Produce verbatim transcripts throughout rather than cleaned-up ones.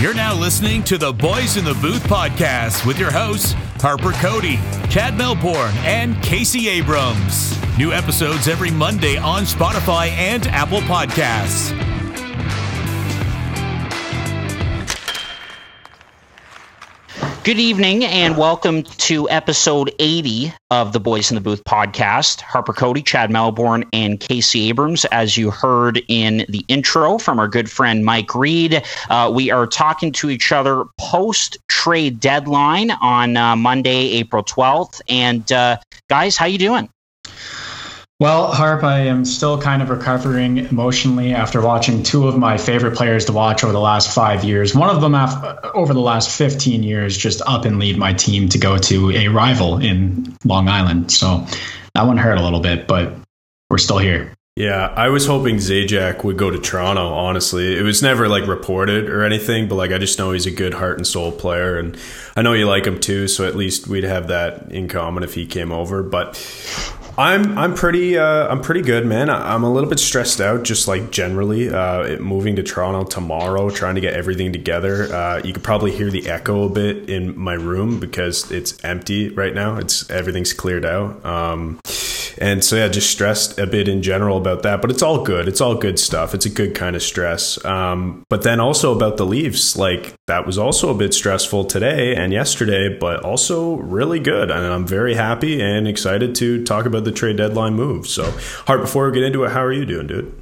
You're now listening to the Boys in the Booth podcast with your hosts, Harper Cody, Chad Melbourne, and Casey Abrams. New episodes every Monday on Spotify and Apple Podcasts. Good evening and welcome to episode eighty of the Boys in the Booth podcast. Harper Cody, Chad Melbourne, and Casey Abrams. As you heard in the intro from our good friend Mike Reed, uh, we are talking to each other post-trade deadline on uh, Monday, April twelfth. And uh, guys, how you doing? Well, Harp, I am still kind of recovering emotionally after watching two of my favorite players to watch over the last five years. One of them after, over the last fifteen years, just up and lead my team to go to a rival in Long Island. So that one hurt a little bit, but we're still here. Yeah, I was hoping Zajac would go to Toronto, honestly. It was never like reported or anything, but like I just know he's a good heart and soul player, and I know you like him too, so at least we'd have that in common if he came over. But I'm I'm pretty uh, I'm pretty good, man. I'm a little bit stressed out, just like generally. Uh, it, moving to Toronto tomorrow, trying to get everything together. Uh, you could probably hear the echo a bit in my room because it's empty right now. It's everything's cleared out, um, and so yeah, just stressed a bit in general about that. But it's all good. It's all good stuff. It's a good kind of stress. Um, but then also about the Leafs, like that was also a bit stressful today and yesterday, but also really good. And I'm very happy and excited to talk about the trade deadline move. So, Hart, before we get into it, how are you doing, dude?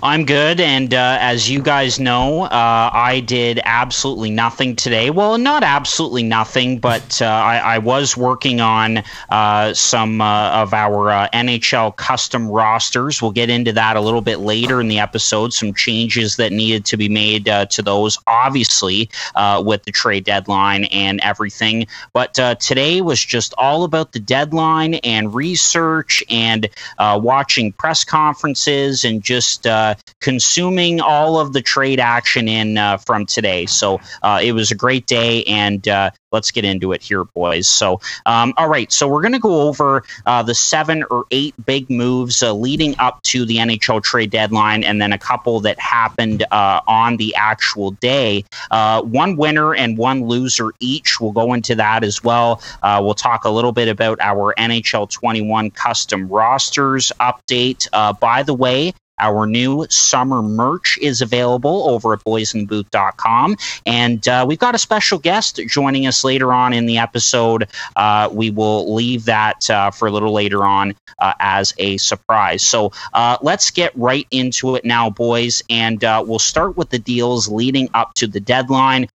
I'm good, and uh, as you guys know, uh, I did absolutely nothing today. Well, not absolutely nothing, but uh, I, I was working on uh, some uh, of our uh, N H L custom rosters. We'll get into that a little bit later in the episode, some changes that needed to be made uh, to those, obviously, uh, with the trade deadline and everything. But uh, today was just all about the deadline and research and uh, watching press conferences and just uh, consuming all of the trade action in uh, from today. So uh, it was a great day, and uh, let's get into it here, boys. So um, all right, so we're going to go over uh, the seven or eight big moves uh, leading up to the N H L trade deadline, and then a couple that happened uh, on the actual day. Uh, one winner and one loser each. We'll go into that as well. Uh, we'll talk a little bit about our N H L twenty-one custom rosters update. Uh, by the way, our new summer merch is available over at boys in the booth dot com. And uh, we've got a special guest joining us later on in the episode. Uh, we will leave that uh, for a little later on uh, as a surprise. So uh, let's get right into it now, boys. And uh, we'll start with the deals leading up to the deadline.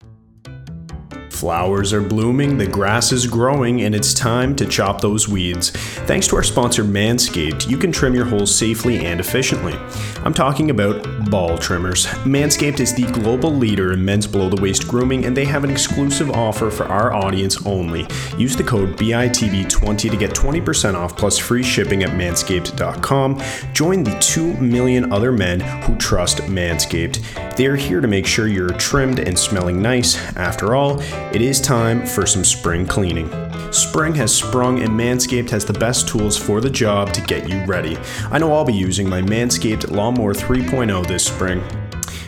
Flowers are blooming, the grass is growing, and it's time to chop those weeds. Thanks to our sponsor Manscaped, you can trim your holes safely and efficiently. I'm talking about ball trimmers. Manscaped is the global leader in men's below-the-waist grooming, and they have an exclusive offer for our audience only. Use the code B I T B twenty to get twenty percent off plus free shipping at manscaped dot com. Join the two million other men who trust Manscaped. They are here to make sure you're trimmed and smelling nice. After all, it is time for some spring cleaning. Spring has sprung, and Manscaped has the best tools for the job to get you ready. I know I'll be using my Manscaped Lawnmower three point oh this spring.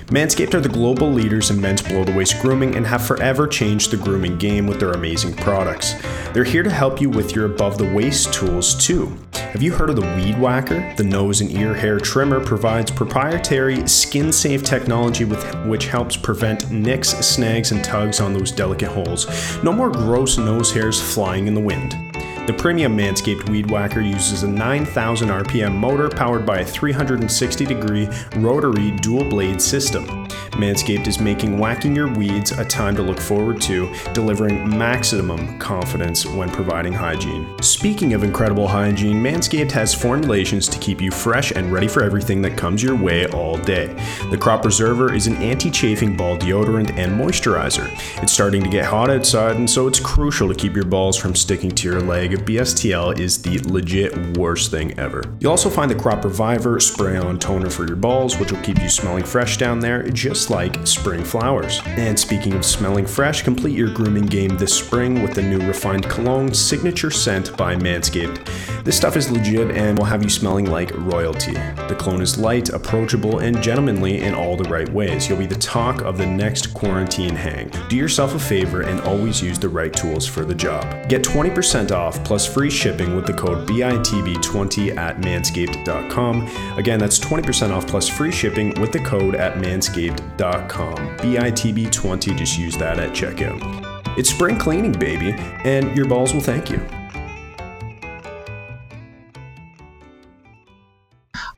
Manscaped are the global leaders in men's below-the-waist grooming and have forever changed the grooming game with their amazing products. They're here to help you with your above-the-waist tools too. Have you heard of the Weed Whacker? The nose and ear hair trimmer provides proprietary skin-safe technology with which helps prevent nicks, snags, and tugs on those delicate holes. No more gross nose hairs flying in the wind. The premium Manscaped Weed Whacker uses a nine thousand R P M motor powered by a three hundred sixty degree rotary dual blade system. Manscaped is making whacking your weeds a time to look forward to, delivering maximum confidence when providing hygiene. Speaking of incredible hygiene, Manscaped has formulations to keep you fresh and ready for everything that comes your way all day. The Crop Preserver is an anti-chafing ball deodorant and moisturizer. It's starting to get hot outside, and so it's crucial to keep your balls from sticking to your leg. B S T L is the legit worst thing ever. You'll also find the Crop Reviver spray-on toner for your balls, which will keep you smelling fresh down there. Just tastes like spring flowers. And speaking of smelling fresh, complete your grooming game this spring with the new refined cologne signature scent by Manscaped. This stuff is legit and will have you smelling like royalty. The cologne is light, approachable, and gentlemanly in all the right ways. You'll be the talk of the next quarantine hang. Do yourself a favor and always use the right tools for the job. Get twenty percent off plus free shipping with the code B I T B twenty at manscaped dot com. Again, that's twenty percent off plus free shipping with the code at manscaped dot com. B I T B twenty, just use that at checkout. It's spring cleaning, baby, and your balls will thank you.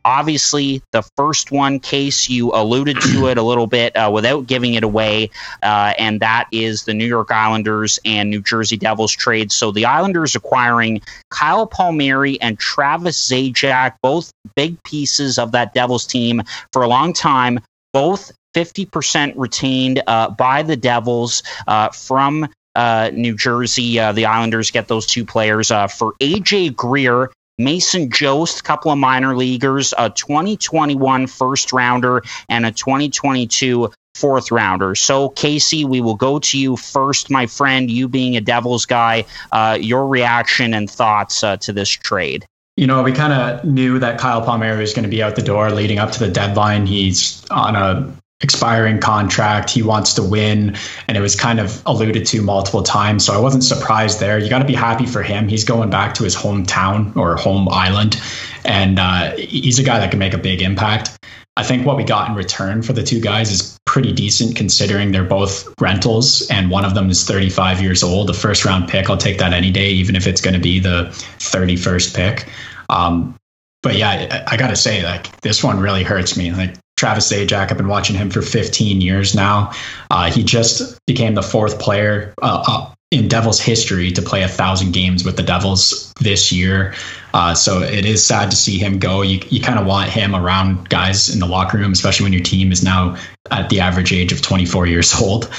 Obviously, the first one, Case, you alluded to it a little bit uh, without giving it away, uh, and that is the New York Islanders and New Jersey Devils trade. So the Islanders acquiring Kyle Palmieri and Travis Zajac, both big pieces of that Devils team for a long time, both fifty percent retained uh, by the Devils uh, from uh, New Jersey. Uh, the Islanders get those two players uh, for A J Greer, Mason Jost, a couple of minor leaguers, a twenty twenty-one first rounder and a twenty twenty-two fourth rounder. So, Casey, we will go to you first, my friend, you being a Devils guy, uh, your reaction and thoughts uh, to this trade. You know, we kind of knew that Kyle Palmieri was going to be out the door leading up to the deadline. He's on a expiring contract. He wants to win, and it was kind of alluded to multiple times, so I wasn't surprised there. You got to be happy for him. He's going back to his hometown or home island, and uh, he's a guy that can make a big impact. I think what we got in return for the two guys is pretty decent, considering they're both rentals, and one of them is thirty-five years old. The first round pick, I'll take that any day, even if it's going to be the thirty-first pick. Um, but yeah, I, I got to say, like, this one really hurts me. Like, Travis Zajac, I've been watching him for fifteen years now. Uh, he just became the fourth player uh, uh, in Devils history to play a thousand games with the Devils this year. Uh, so it is sad to see him go. You you kind of want him around guys in the locker room, especially when your team is now at the average age of twenty-four years old.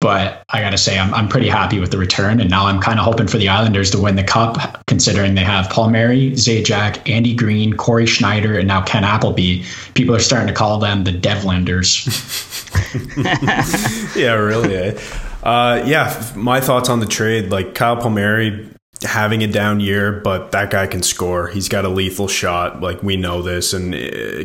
But I got to say, I'm I'm pretty happy with the return. And now I'm kind of hoping for the Islanders to win the cup, considering they have Palmieri, Zajac, Andy Green, Corey Schneider, and now Ken Appleby. People are starting to call them the Devlanders. Yeah, really. Uh, yeah, my thoughts on the trade, like Kyle Palmieri having a down year, but that guy can score. He's got a lethal shot. Like, we know this. And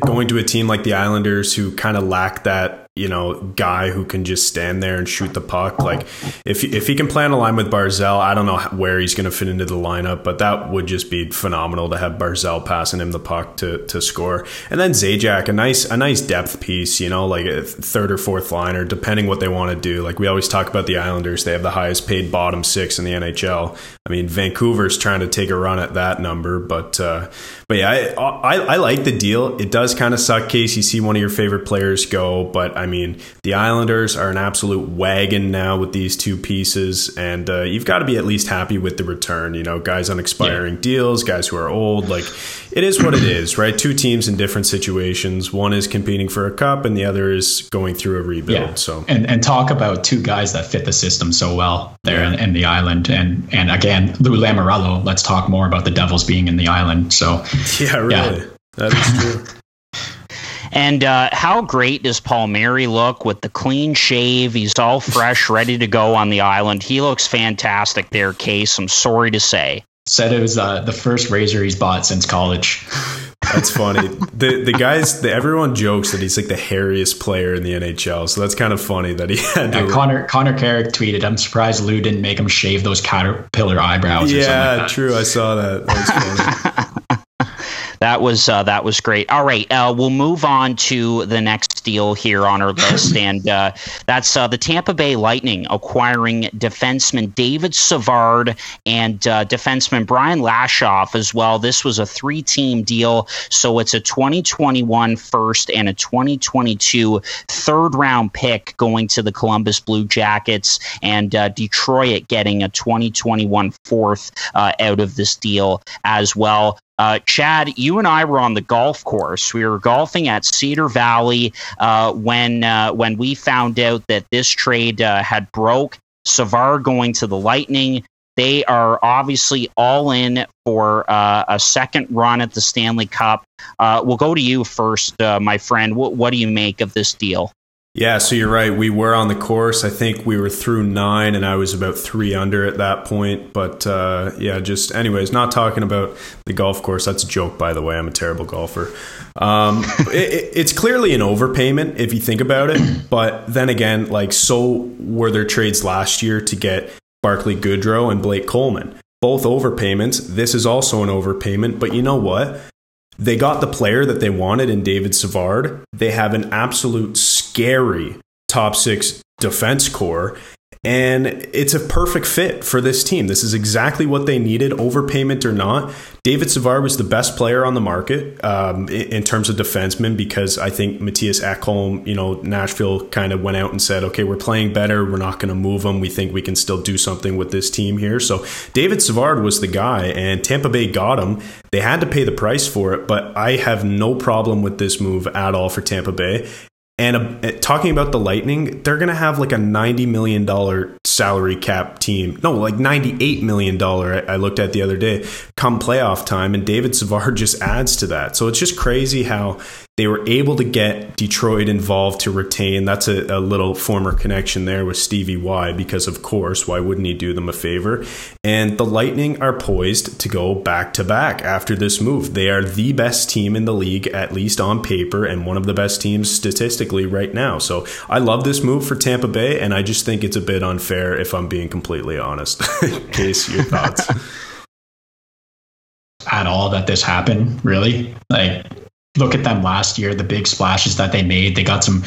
going to a team like the Islanders, who kind of lack that, you know, guy who can just stand there and shoot the puck. Like, if if he can play on a line with Barzal, I don't know where he's going to fit into the lineup, but that would just be phenomenal to have Barzal passing him the puck to to score. And then Zajac, a nice a nice depth piece, you know, like a third or fourth liner, depending what they want to do. Like, we always talk about the Islanders; they have the highest paid bottom six in the N H L. I mean, Vancouver's trying to take a run at that number, but uh, but yeah, I, I I like the deal. It does kind of suck, Case, you see one of your favorite players go, but I I mean, the Islanders are an absolute wagon now with these two pieces, and uh, you've got to be at least happy with the return. You know, guys on expiring yeah. deals, guys who are old. Like, it is what it is, right? Two teams in different situations. One is competing for a cup, and the other is going through a rebuild. Yeah. So, and, and talk about two guys that fit the system so well there yeah. in, in the island. And and again, Lou Lamoriello. Let's talk more about the Devils being in the island. So, yeah, really, yeah. that is true. And uh, how great does Palmieri look with the clean shave? He's all fresh, ready to go on the island. He looks fantastic there, Case. I'm sorry to say. Said it was uh, the first razor he's bought since college. That's funny. the The guys, the, everyone jokes that he's like the hairiest player in the N H L. So that's kind of funny that he had to. Yeah, Connor Connor Carrick tweeted, "I'm surprised Lou didn't make him shave those caterpillar eyebrows." Yeah, or something like that. True. I saw that. That was funny. That was uh, that was great. All right, uh, we'll move on to the next deal here on our list, and uh, that's uh, the Tampa Bay Lightning acquiring defenseman David Savard and uh, defenseman Brian Lashoff as well. This was a three-team deal, so it's a twenty twenty-one first and a twenty twenty-two third-round pick going to the Columbus Blue Jackets, and uh, Detroit getting a twenty twenty-one fourth uh, out of this deal as well. Uh, Chad, you and I were on the golf course. We were golfing at Cedar Valley uh, when uh, when we found out that this trade uh, had broke. Savard going to the Lightning. They are obviously all in for uh, a second run at the Stanley Cup. Uh, we'll go to you first, uh, my friend. W- what do you make of this deal? Yeah, so you're right. We were on the course. I think we were through nine, and I was about three under at that point. But uh, yeah, just anyways, not talking about the golf course. That's a joke, by the way. I'm a terrible golfer. Um, it, it's clearly an overpayment if you think about it. But then again, like, so were there trades last year to get Barclay Goodrow and Blake Coleman. Both overpayments. This is also an overpayment. But you know what? They got the player that they wanted in David Savard. They have an absolute scary top six defense core, and it's a perfect fit for this team. This is exactly what they needed, overpayment or not. David Savard was the best player on the market um, in terms of defensemen, because I think Matthias Ekholm, you know, Nashville kind of went out and said, okay, we're playing better. We're not going to move them. We think we can still do something with this team here. So David Savard was the guy, and Tampa Bay got him. They had to pay the price for it, but I have no problem with this move at all for Tampa Bay. And uh, talking about the Lightning, they're going to have like a ninety million dollars salary cap team. No, like ninety-eight million dollars, I looked at the other day, come playoff time. And David Savard just adds to that. So it's just crazy how they were able to get Detroit involved to retain. That's a, a little former connection there with Stevie Y, because, of course, why wouldn't he do them a favor? And the Lightning are poised to go back to back after this move. They are the best team in the league, at least on paper, and one of the best teams statistically right now. So I love this move for Tampa Bay, and I just think it's a bit unfair, if I'm being completely honest. In case your thoughts at all that this happened, really. Like, look at them last year, the big splashes that they made. They got some,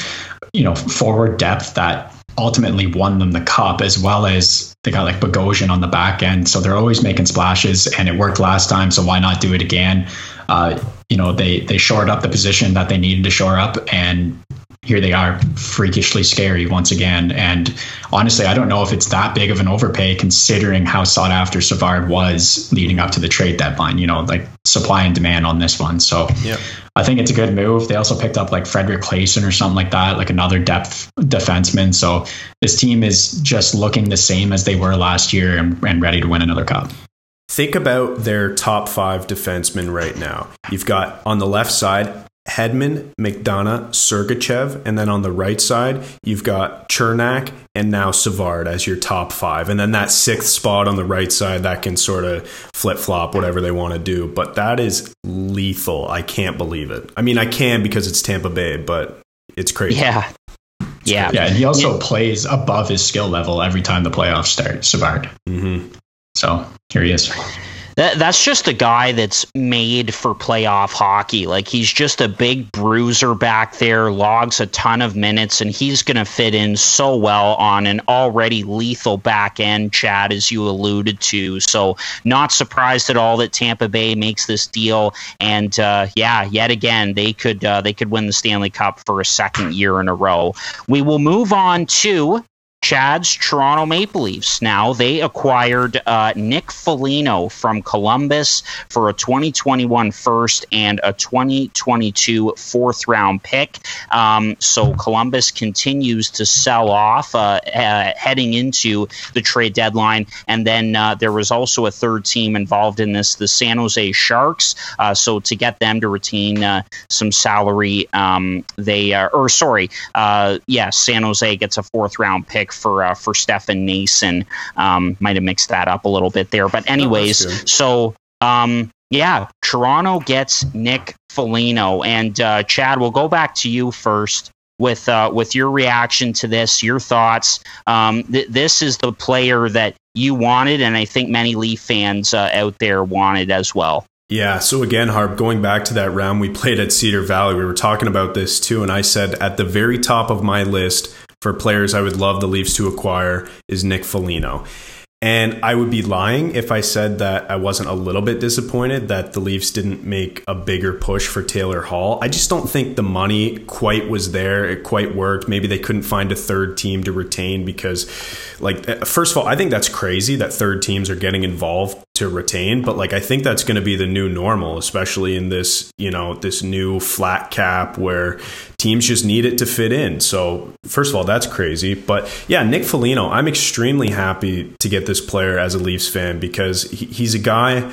you know, forward depth that ultimately won them the cup, as well as they got like Bogosian on the back end. So they're always making splashes, and it worked last time, so why not do it again? Uh, you know, they they shored up the position that they needed to shore up, and here they are, freakishly scary once again. And honestly, I don't know if it's that big of an overpay, considering how sought after Savard was leading up to the trade deadline, you know, like supply and demand on this one. So yeah, I think it's a good move. They also picked up like Frederick Claesson or something like that, like another depth defenseman. So this team is just looking the same as they were last year, and, and ready to win another cup. Think about their top five defensemen right now. You've got on the left side, Hedman, McDonough, Sergachev, and then on the right side, you've got Chernak and now Savard as your top five. And then that sixth spot on the right side, that can sort of flip-flop whatever they want to do. But that is lethal. I can't believe it. I mean, I can, because it's Tampa Bay, but it's crazy. Yeah. It's yeah. Crazy. Yeah, and he also yeah. plays above his skill level every time the playoffs start, Savard. Mm-hmm. So here he is. That, that's just a guy that's made for playoff hockey. Like, he's just a big bruiser back there, logs a ton of minutes, and he's going to fit in so well on an already lethal back end, Chad, as you alluded to. So not surprised at all that Tampa Bay makes this deal. And uh, yeah, yet again, they could uh, they could win the Stanley Cup for a second year in a row. We will move on to Chad's Toronto Maple Leafs. Now, they acquired uh, Nick Foligno from Columbus for a twenty twenty-one first and a twenty twenty-two fourth round pick. Um, so Columbus continues to sell off uh, uh, heading into the trade deadline. And then uh, there was also a third team involved in this, the San Jose Sharks. Uh, so to get them to retain uh, some salary, um, they uh, or sorry, uh, yes, yeah, San Jose gets a fourth round pick for uh, for Stefan Nason. Um, might have mixed that up a little bit there. But anyways, oh, so um, yeah, Toronto gets Nick Foligno. And uh, Chad, we'll go back to you first with uh, with your reaction to this, your thoughts. Um, th- this is the player that you wanted, and I think many Leaf fans uh, out there wanted as well. Yeah, so again, Harb, going back to that round we played at Cedar Valley, we were talking about this too, and I said at the very top of my list for players I would love the Leafs to acquire is Nick Foligno. And I would be lying if I said that I wasn't a little bit disappointed that the Leafs didn't make a bigger push for Taylor Hall. I just don't think the money quite was there. It quite worked. Maybe they couldn't find a third team to retain because, like, first of all, I think that's crazy that third teams are getting involved to retain. But, like, I think that's going to be the new normal, especially in this, you know, this new flat cap where teams just need it to fit in. So, first of all, that's crazy. But, yeah, Nick Foligno, I'm extremely happy to get this player as a Leafs fan because he's a guy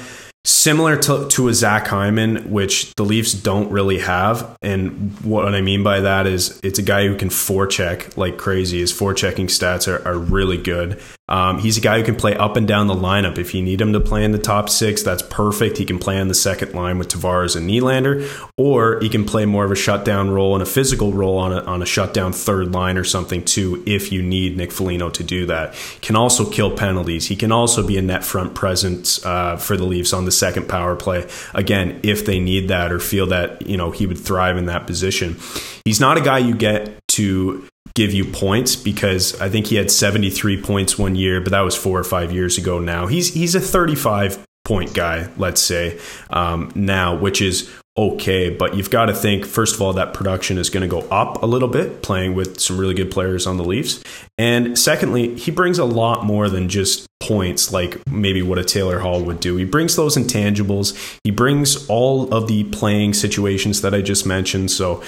similar to, to a Zach Hyman, which the Leafs don't really have. And what I mean by that is it's a guy who can forecheck like crazy. His forechecking stats are, are really good. Um, he's a guy who can play up and down the lineup. If you need him to play in the top six, that's perfect. He can play on the second line with Tavares and Nylander, or he can play more of a shutdown role and a physical role on a, on a shutdown third line or something too, if you need Nick Foligno to do that. Can also kill penalties. He can also be a net front presence uh, for the Leafs on the second power play, again, if they need that or feel that, you know, he would thrive in that position. He's not a guy you get to give you points, because I think he had seventy-three points one year, but that was four or five years ago now. He's he's a thirty-five point guy, let's say, um, now, which is okay. But you've got to think, first of all, that production is going to go up a little bit, playing with some really good players on the Leafs. And secondly, he brings a lot more than just points, like maybe what a Taylor Hall would do. He brings those intangibles. He brings all of the playing situations that I just mentioned. So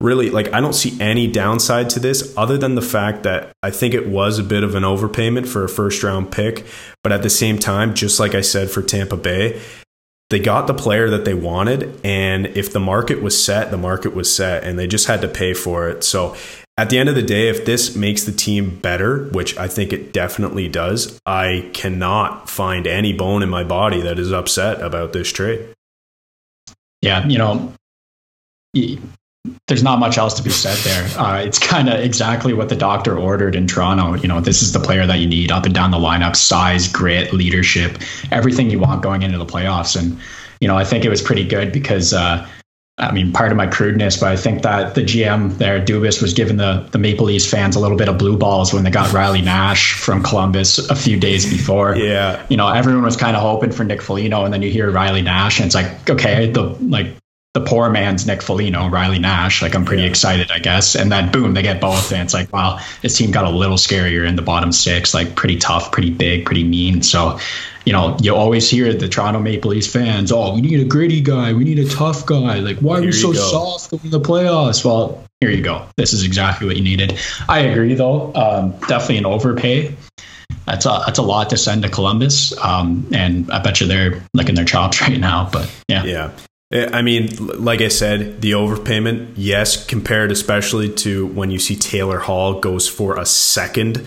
really, like, I don't see any downside to this other than the fact that I think it was a bit of an overpayment for a first round pick. But at the same time, just like I said for Tampa Bay, they got the player that they wanted, and if the market was set, the market was set, and they just had to pay for it. So at the end of the day, if this makes the team better, which I think it definitely does, I cannot find any bone in my body that is upset about this trade. Yeah, you know, there's not much else to be said there. Uh, it's kind of exactly what the doctor ordered in Toronto. You know, this is the player that you need up and down the lineup: size, grit, leadership, everything you want going into the playoffs. And, you know, I think it was pretty good because, uh, I mean, part of my crudeness, but I think that the G M there, Dubas, was giving the, the Maple Leafs fans a little bit of blue balls when they got Riley Nash from Columbus a few days before. Yeah. You know, everyone was kind of hoping for Nick Foligno, and then you hear Riley Nash, and it's like, okay, the like the poor man's Nick Foligno, Riley Nash. Like, I'm pretty yeah. excited, I guess. And then boom, they get both, and it's like, wow, this team got a little scarier in the bottom six, like pretty tough, pretty big, pretty mean. So, you know, you always hear the Toronto Maple Leafs fans, oh, we need a gritty guy, we need a tough guy. Like, why are here we so go. soft in the playoffs? Well, here you go. This is exactly what you needed. I agree, though. Um, definitely an overpay. That's a, that's a lot to send to Columbus. Um, and I bet you they're licking their chops right now. But yeah. Yeah. I mean, like I said, the overpayment, yes, compared especially to when you see Taylor Hall goes for a second.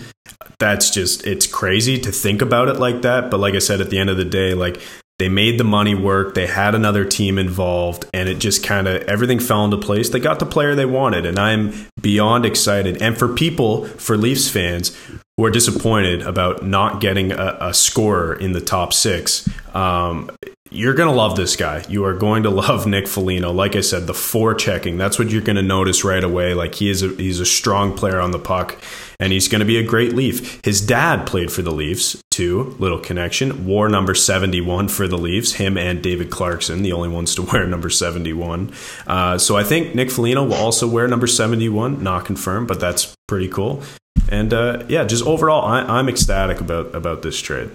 That's just, it's crazy to think about it like that. But like I said, at the end of the day, like, they made the money work. They had another team involved, and it just kind of, everything fell into place. They got the player they wanted, and I'm beyond excited. And for people, for Leafs fans who are disappointed about not getting a, a scorer in the top six, um, you're going to love this guy. You are going to love Nick Foligno. Like I said, the forechecking, that's what you're going to notice right away. Like, he is a, he's a strong player on the puck, and he's going to be a great Leaf. His dad played for the Leafs too, little connection, wore number seventy-one for the Leafs, him and David Clarkson, the only ones to wear number seventy-one. Uh, so I think Nick Foligno will also wear number seventy-one, not confirmed, but that's pretty cool. And uh, yeah, just overall, I, I'm ecstatic about, about this trade.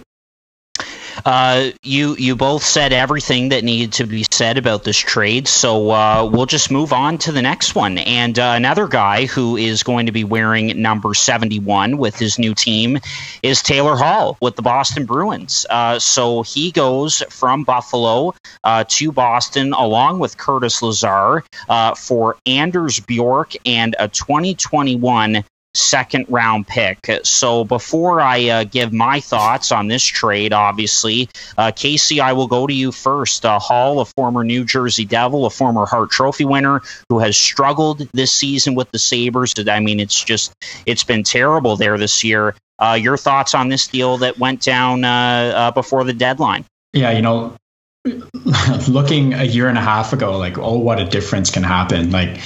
Uh, you you both said everything that needed to be said about this trade, so uh, we'll just move on to the next one. And uh, another guy who is going to be wearing number seventy-one with his new team is Taylor Hall with the Boston Bruins. Uh, so he goes from Buffalo uh, to Boston along with Curtis Lazar uh, for Anders Bjork and a twenty twenty-one second round pick. So before I uh, give my thoughts on this trade, obviously, uh, Casey, I will go to you first. Uh, Hall, a former New Jersey Devil, a former Hart Trophy winner who has struggled this season with the Sabres. I mean, it's just, it's been terrible there this year. Uh, your thoughts on this deal that went down uh, uh, before the deadline? Yeah, you know, looking a year and a half ago, like, oh, what a difference can happen. Like,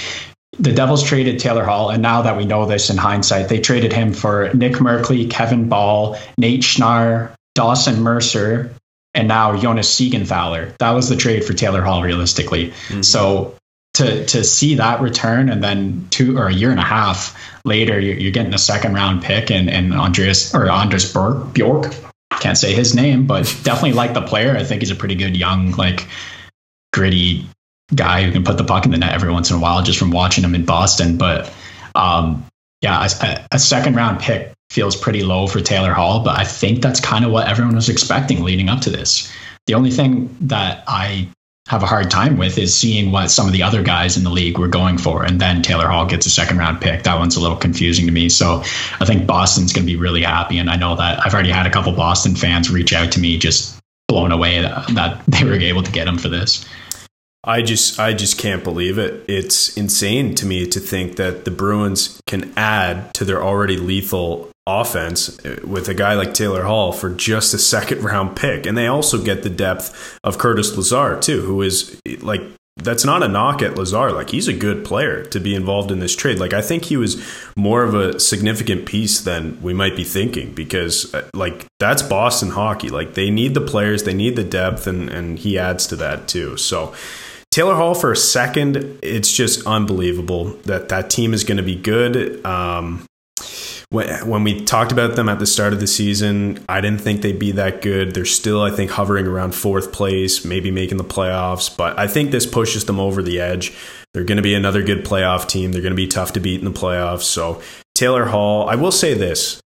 the Devils traded Taylor Hall, and now that we know this in hindsight, they traded him for Nick Merkley, Kevin Ball, Nate Schnarr, Dawson Mercer, and now Jonas Siegenthaler. That was the trade for Taylor Hall, realistically. Mm-hmm. So to to see that return, and then two or a year and a half later, you're, you're getting a second round pick and and Andreas or Anders Bjork, Bjork, can't say his name, but definitely like the player. I think he's a pretty good young, like, gritty guy who can put the puck in the net every once in a while, just from watching him in Boston. But um, yeah, a, a second round pick feels pretty low for Taylor Hall, but I think that's kind of what everyone was expecting leading up to this. The only thing that I have a hard time with is seeing what some of the other guys in the league were going for. And then Taylor Hall gets a second round pick. That one's a little confusing to me. So I think Boston's going to be really happy. And I know that I've already had a couple Boston fans reach out to me, just blown away that, that they were able to get him for this. I just, I just can't believe it. It's insane to me to think that the Bruins can add to their already lethal offense with a guy like Taylor Hall for just a second round pick. And they also get the depth of Curtis Lazar too, who is like, that's not a knock at Lazar. Like, he's a good player to be involved in this trade. Like, I think he was more of a significant piece than we might be thinking, because like, that's Boston hockey. Like, they need the players, they need the depth, and, and he adds to that too. So Taylor Hall for a second, it's just unbelievable that that team is going to be good. Um, when, when we talked about them at the start of the season, I didn't think they'd be that good. They're still, I think, hovering around fourth place, maybe making the playoffs. But I think this pushes them over the edge. They're going to be another good playoff team. They're going to be tough to beat in the playoffs. So Taylor Hall, I will say this,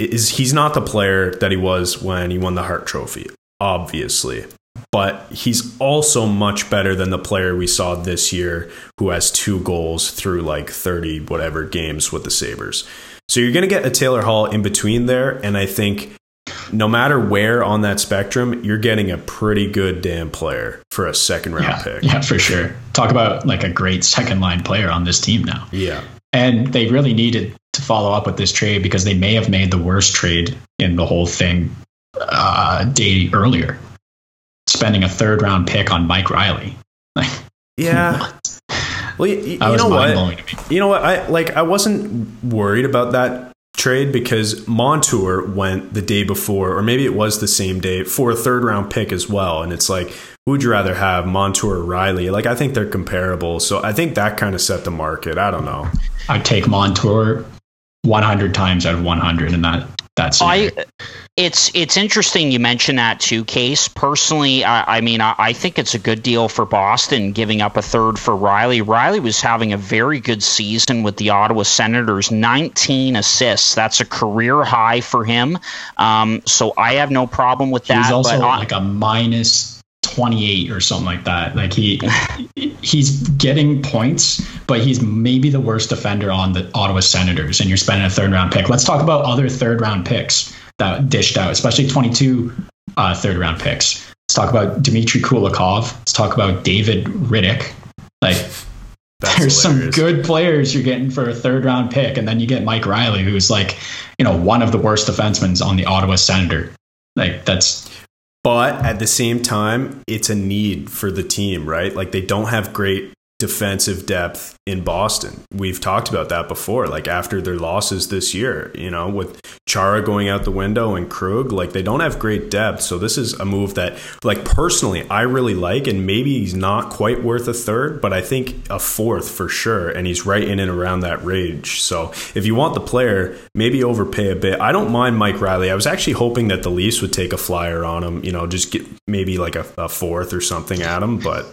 is he's not the player that he was when he won the Hart Trophy, obviously. But he's also much better than the player we saw this year, who has two goals through like thirty whatever games with the Sabres. So you're going to get a Taylor Hall in between there. And I think no matter where on that spectrum, you're getting a pretty good damn player for a second round yeah, pick. Yeah, for sure. Talk about like a great second line player on this team now. Yeah. And they really needed to follow up with this trade, because they may have made the worst trade in the whole thing uh, day earlier. Spending a third round pick on Mike Riley. Like, yeah. Well, you, you know what? You know what? I like, I wasn't worried about that trade, because Montour went the day before, or maybe it was the same day, for a third round pick as well. And it's like, who'd you rather have, Montour or Riley? Like, I think they're comparable. So I think that kind of set the market. I don't know. I'd take Montour one hundred times out of one hundred in that. That's I, it's it's interesting you mention that too, Case. Personally, I, I mean, I, I think it's a good deal for Boston, giving up a third for Riley. Riley was having a very good season with the Ottawa Senators, nineteen assists. That's a career high for him. Um, so I have no problem with that. He's also but like I, a minus twenty-eight or something like that. Like he he's getting points, but he's maybe the worst defender on the Ottawa Senators, and you're spending a third round pick. Let's talk about other third round picks that dished out, especially twenty-two uh, third round picks. Let's talk about Dmitry Kulikov. Let's talk about David Riddick. Like, That's there's hilarious. Some good players you're getting for a third round pick. And then you get Mike Riley, who's like, you know, one of the worst defensemen on the Ottawa Senator. Like, that's, but at the same time, it's a need for the team, right? Like, they don't have great defensive depth in Boston. We've talked about that before. Like, after their losses this year, you know, with Chara going out the window and Krug, like, they don't have great depth. So this is a move that, like, personally, I really like, and maybe he's not quite worth a third, but I think a fourth for sure. And he's right in and around that range. So if you want the player, maybe overpay a bit. I don't mind Mike Riley. I was actually hoping that the Leafs would take a flyer on him, you know, just get maybe like a, a fourth or something at him. But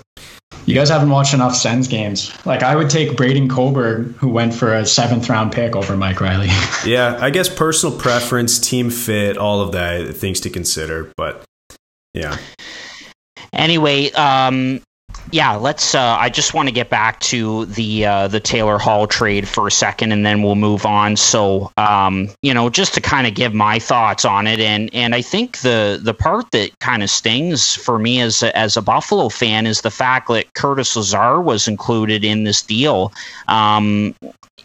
you guys haven't watched enough Sens games. Like, I would take Braden Coburg, who went for a seventh round pick, over Mike Riley. Yeah, I guess personal preference, team fit, all of that, things to consider. But yeah. Anyway, um, yeah, let's. Uh, I just want to get back to the uh, the Taylor Hall trade for a second, and then we'll move on. So, um, you know, just to kind of give my thoughts on it, and and I think the the part that kind of stings for me as a, as a Buffalo fan is the fact that Curtis Lazar was included in this deal. Um,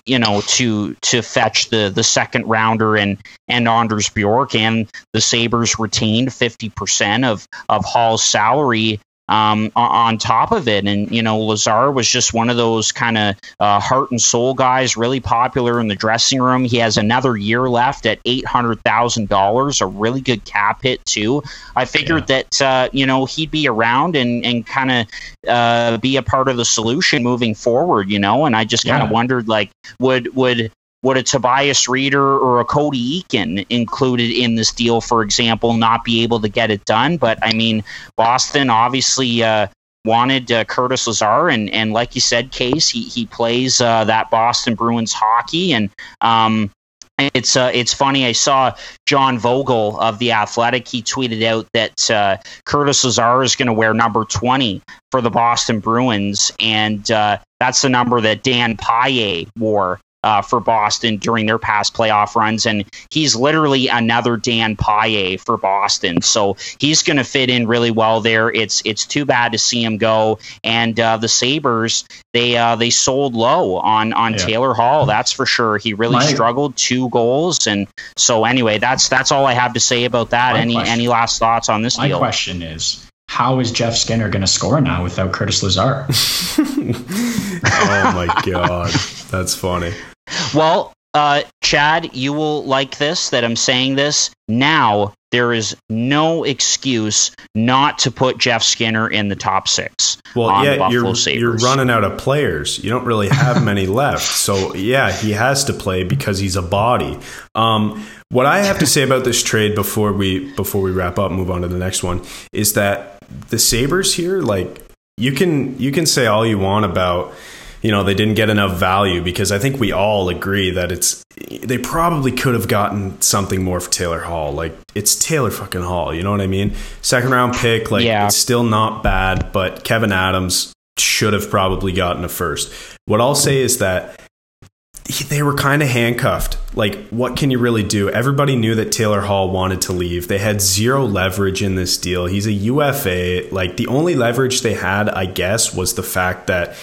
you know, to to fetch the the second rounder and and Anders Bjork, and the Sabres retained fifty percent of of Hall's salary. Um, on top of it. And, you know, Lazar was just one of those kind of uh, heart and soul guys, really popular in the dressing room. He has another year left at eight hundred thousand dollars, a really good cap hit too. I figured yeah. that, uh, you know, he'd be around and, and kind of uh, be a part of the solution moving forward, you know, and I just kind of yeah. wondered, like, would, would, Would a Tobias Reeder or a Cody Eakin included in this deal, for example, not be able to get it done? But, I mean, Boston obviously uh, wanted uh, Curtis Lazar, and, and like you said, Case, he, he plays uh, that Boston Bruins hockey, and um, It's uh, it's funny. I saw John Vogel of The Athletic. He tweeted out that uh, Curtis Lazar is going to wear number twenty for the Boston Bruins, and uh, that's the number that Dan Payet wore uh, for Boston during their past playoff runs. And he's literally another Dan Payet for Boston, so he's going to fit in really well there. It's it's too bad to see him go. And uh, the Sabres, They uh, they sold low on, on yeah. Taylor Hall, that's for sure. He really my, struggled, two goals, and so anyway, that's that's all I have to say about that. Any question. any last thoughts on this my deal? My question is, how is Jeff Skinner going to score now without Curtis Lazar? Oh my God, that's funny. Well, uh, Chad, you will like this that I'm saying this now. There is no excuse not to put Jeff Skinner in the top six. Well, on yeah, Buffalo you're, Sabres. You're running out of players. You don't really have many left. So, yeah, he has to play because he's a body. Um, what I have to say about this trade before we before we wrap up, move on to the next one, is that the Sabres here, like, you can you can say all you want about, you know, they didn't get enough value, because I think we all agree that it's they probably could have gotten something more for Taylor Hall. Like, it's Taylor fucking Hall. You know what I mean? Second round pick. Like, yeah. It's still not bad, but Kevin Adams should have probably gotten a first. What I'll say is that they were kind of handcuffed. Like, what can you really do? Everybody knew that Taylor Hall wanted to leave. They had zero leverage in this deal. He's a U F A. Like, the only leverage they had, I guess, was the fact that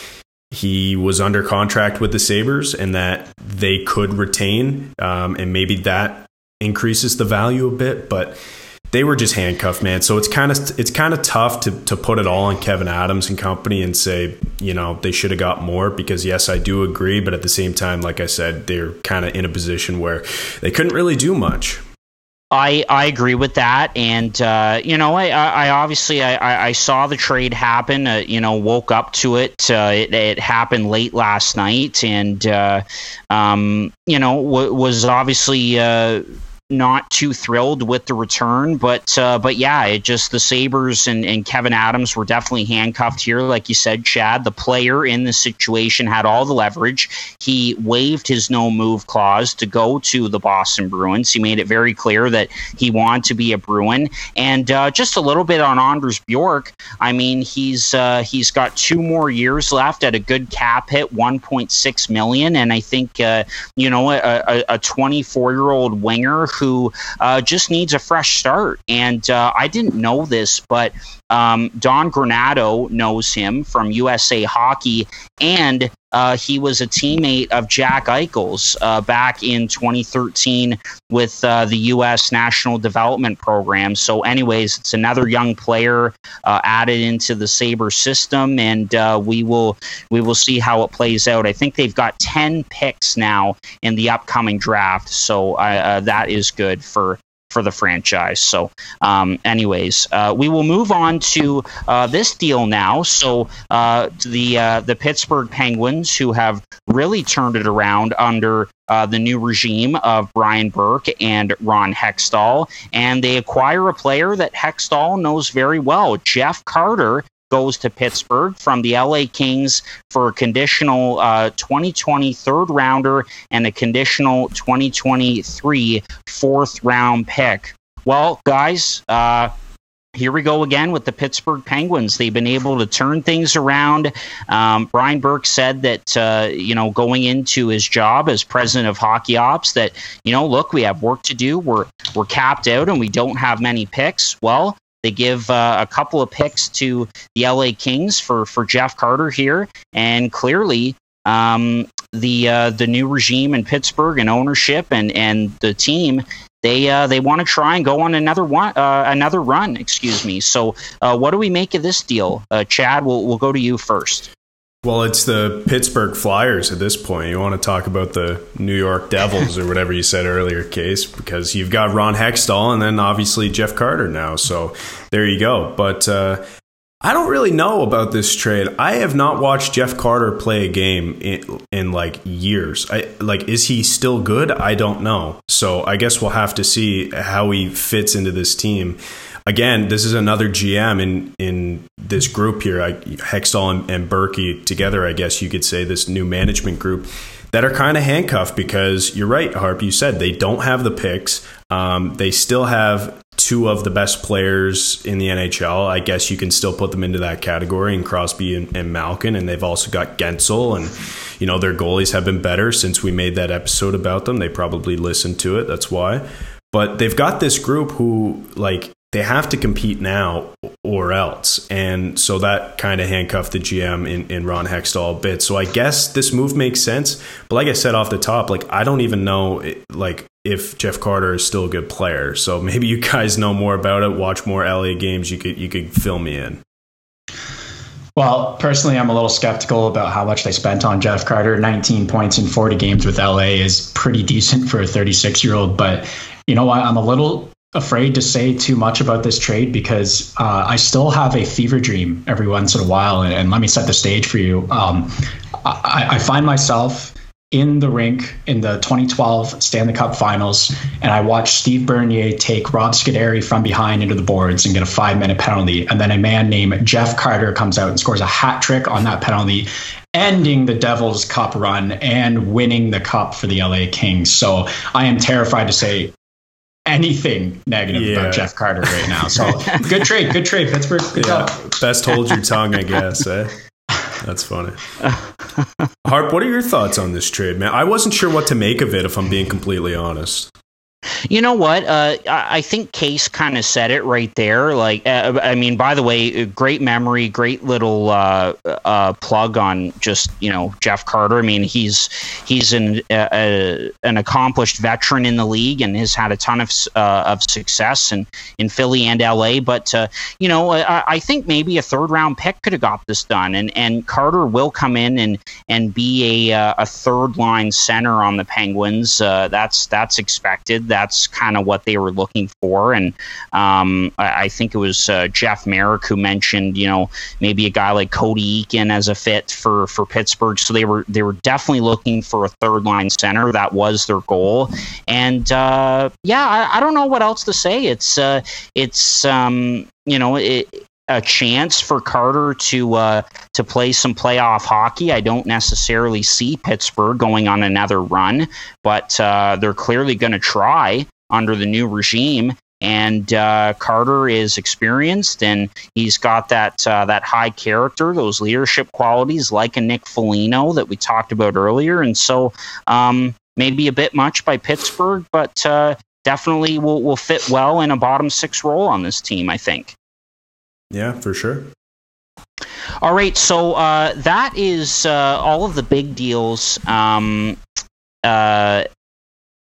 he was under contract with the Sabres and that they could retain, um, and maybe that increases the value a bit. But they were just handcuffed, man. So it's kind of it's kind of tough to to put it all on Kevin Adams and company and say, you know, they should have got more, because yes, I do agree, but at the same time, like I said, they're kind of in a position where they couldn't really do much. I, I agree with that, and uh, you know I I obviously I, I saw the trade happen. Uh, you know, woke up to it. Uh, it. It happened late last night, and uh, um, you know w- was obviously uh, not too thrilled with the return. But uh, but yeah, it just the Sabres and, and Kevin Adams were definitely handcuffed here, like you said, Chad. The player in this situation had all the leverage. He waived his no move clause to go to the Boston Bruins. He made it very clear that he wanted to be a Bruin. And uh, just a little bit on Anders Bjork. I mean, he's uh, he's got two more years left at a good cap hit, one point six million dollars, and I think uh, you know a, a twenty-four year old winger who uh, just needs a fresh start. And uh, I didn't know this, but um, Don Granato knows him from U S A Hockey, and uh, he was a teammate of Jack Eichels uh, back in twenty thirteen with uh, the U S National Development Program. So anyways, it's another young player uh, added into the Sabre system, and uh, we will we will see how it plays out. I think they've got ten picks now in the upcoming draft, so uh, uh, that is good for for the franchise. So um, anyways, uh, we will move on to uh, this deal now. So uh, the uh, the Pittsburgh Penguins, who have really turned it around under Uh, the new regime of Brian Burke and Ron Hextall, and they acquire a player that Hextall knows very well. Jeff Carter goes to Pittsburgh from the L A Kings for a conditional uh, twenty twenty third rounder and a conditional twenty twenty-three fourth round pick. Well, guys, uh, here we go again with the Pittsburgh Penguins. They've been able to turn things around. Um, Brian Burke said that, uh, you know, going into his job as president of hockey ops, that, you know, look, we have work to do. We're we're capped out and we don't have many picks. Well, they give uh, a couple of picks to the L A Kings for, for Jeff Carter here. And clearly, um, the uh, the new regime in Pittsburgh and ownership and, and the team, They uh, they want to try and go on another one uh, another run, excuse me. So uh, what do we make of this deal? Uh, Chad, we'll we'll go to you first. Well, it's the Pittsburgh Flyers at this point. You want to talk about the New York Devils or whatever you said earlier, Case, because you've got Ron Hextall and then obviously Jeff Carter now. So there you go. But uh, I don't really know about this trade. I have not watched Jeff Carter play a game in, in like years. I like, is he still good? I don't know. So I guess we'll have to see how he fits into this team. again, this is another G M in, in this group here, I, Hextall and, and Burke together, I guess you could say, this new management group, that are kind of handcuffed because you're right, Harp, you said they don't have the picks. Um, they still have two of the best players in the N H L. I guess you can still put them into that category, and Crosby and, and Malkin, and they've also got Gensel, and you know their goalies have been better since we made that episode about them. They probably listened to it, that's why. But they've got this group who, like, they have to compete now or else. And so that kind of handcuffed the G M in, in Ron Hextall a bit. So I guess this move makes sense. But like I said off the top, like, I don't even know, like, if Jeff Carter is still a good player. So maybe you guys know more about it. Watch more L A games. You could you could fill me in. Well, personally, I'm a little skeptical about how much they spent on Jeff Carter. nineteen points in forty games with L A is pretty decent for a thirty-six-year-old. But you know what? I'm a little afraid to say too much about this trade because uh, I still have a fever dream every once in a while. And, and let me set the stage for you. Um, I, I find myself in the rink in the twenty twelve Stanley Cup Finals, and I watch Steve Bernier take Rob Scuderi from behind into the boards and get a five-minute penalty. And then a man named Jeff Carter comes out and scores a hat trick on that penalty, ending the Devils' Cup run and winning the Cup for the L A Kings. So I am terrified to say anything negative yeah. about Jeff Carter right now. So good trade, good trade, Pittsburgh. Good yeah. job. Best hold your tongue, I guess, eh? That's funny. Harp, what are your thoughts on this trade, man? I wasn't sure what to make of it, if I'm being completely honest. You know what? Uh, I think Case kind of said it right there. Like, uh, I mean, by the way, great memory, great little uh, uh, plug on just, you know, Jeff Carter. I mean, he's he's an uh, uh, an accomplished veteran in the league and has had a ton of uh, of success in, in Philly and L A. But, uh, you know, I, I think maybe a third round pick could have got this done. And, and Carter will come in and and be a a third line center on the Penguins. Uh, that's that's expected. That's kind of what they were looking for. And um, I, I think it was uh, Jeff Merrick who mentioned, you know, maybe a guy like Cody Eakin as a fit for, for Pittsburgh. So they were they were definitely looking for a third line center. That was their goal. And uh, yeah, I, I don't know what else to say. It's uh, it's, um, you know, it, a chance for Carter to uh, to play some playoff hockey. I don't necessarily see Pittsburgh going on another run, but uh, they're clearly going to try under the new regime. And uh, Carter is experienced, and he's got that uh, that high character, those leadership qualities like a Nick Foligno that we talked about earlier. And so um, maybe a bit much by Pittsburgh, but uh, definitely will, will fit well in a bottom six role on this team, I think. Yeah, for sure. All right, so uh, that is uh, all of the big deals um, uh,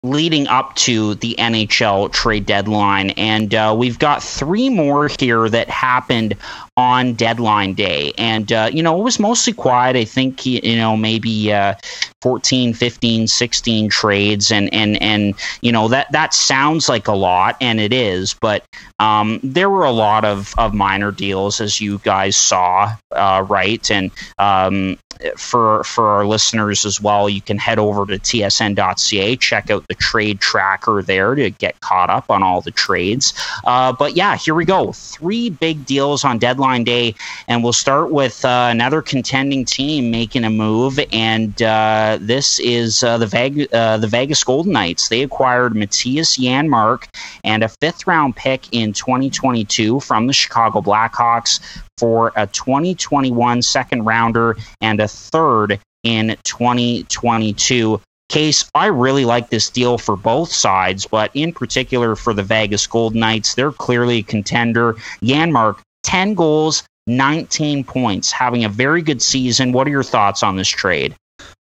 leading up to the N H L trade deadline. And uh, we've got three more here that happened on deadline day. And, uh, you know, it was mostly quiet. I think, you know, maybe uh, fourteen, fifteen, sixteen trades. And, and, and you know, that, that sounds like a lot, and it is. But um, there were a lot of, of minor deals, as you guys saw, uh, right? And um, for, for our listeners as well, you can head over to T S N dot C A, check out the trade tracker there to get caught up on all the trades. Uh, but, yeah, here we go. Three big deals on deadline day, and we'll start with uh, another contending team making a move, and uh, this is uh, the, Vegas, uh, the Vegas Golden Knights. They acquired Matthias Janmark and a fifth-round pick in twenty twenty-two from the Chicago Blackhawks for a twenty twenty-one second-rounder and a third in twenty twenty-two. Case, I really like this deal for both sides, but in particular for the Vegas Golden Knights. They're clearly a contender. Janmark, ten goals, nineteen points, having a very good season. What are your thoughts on this trade?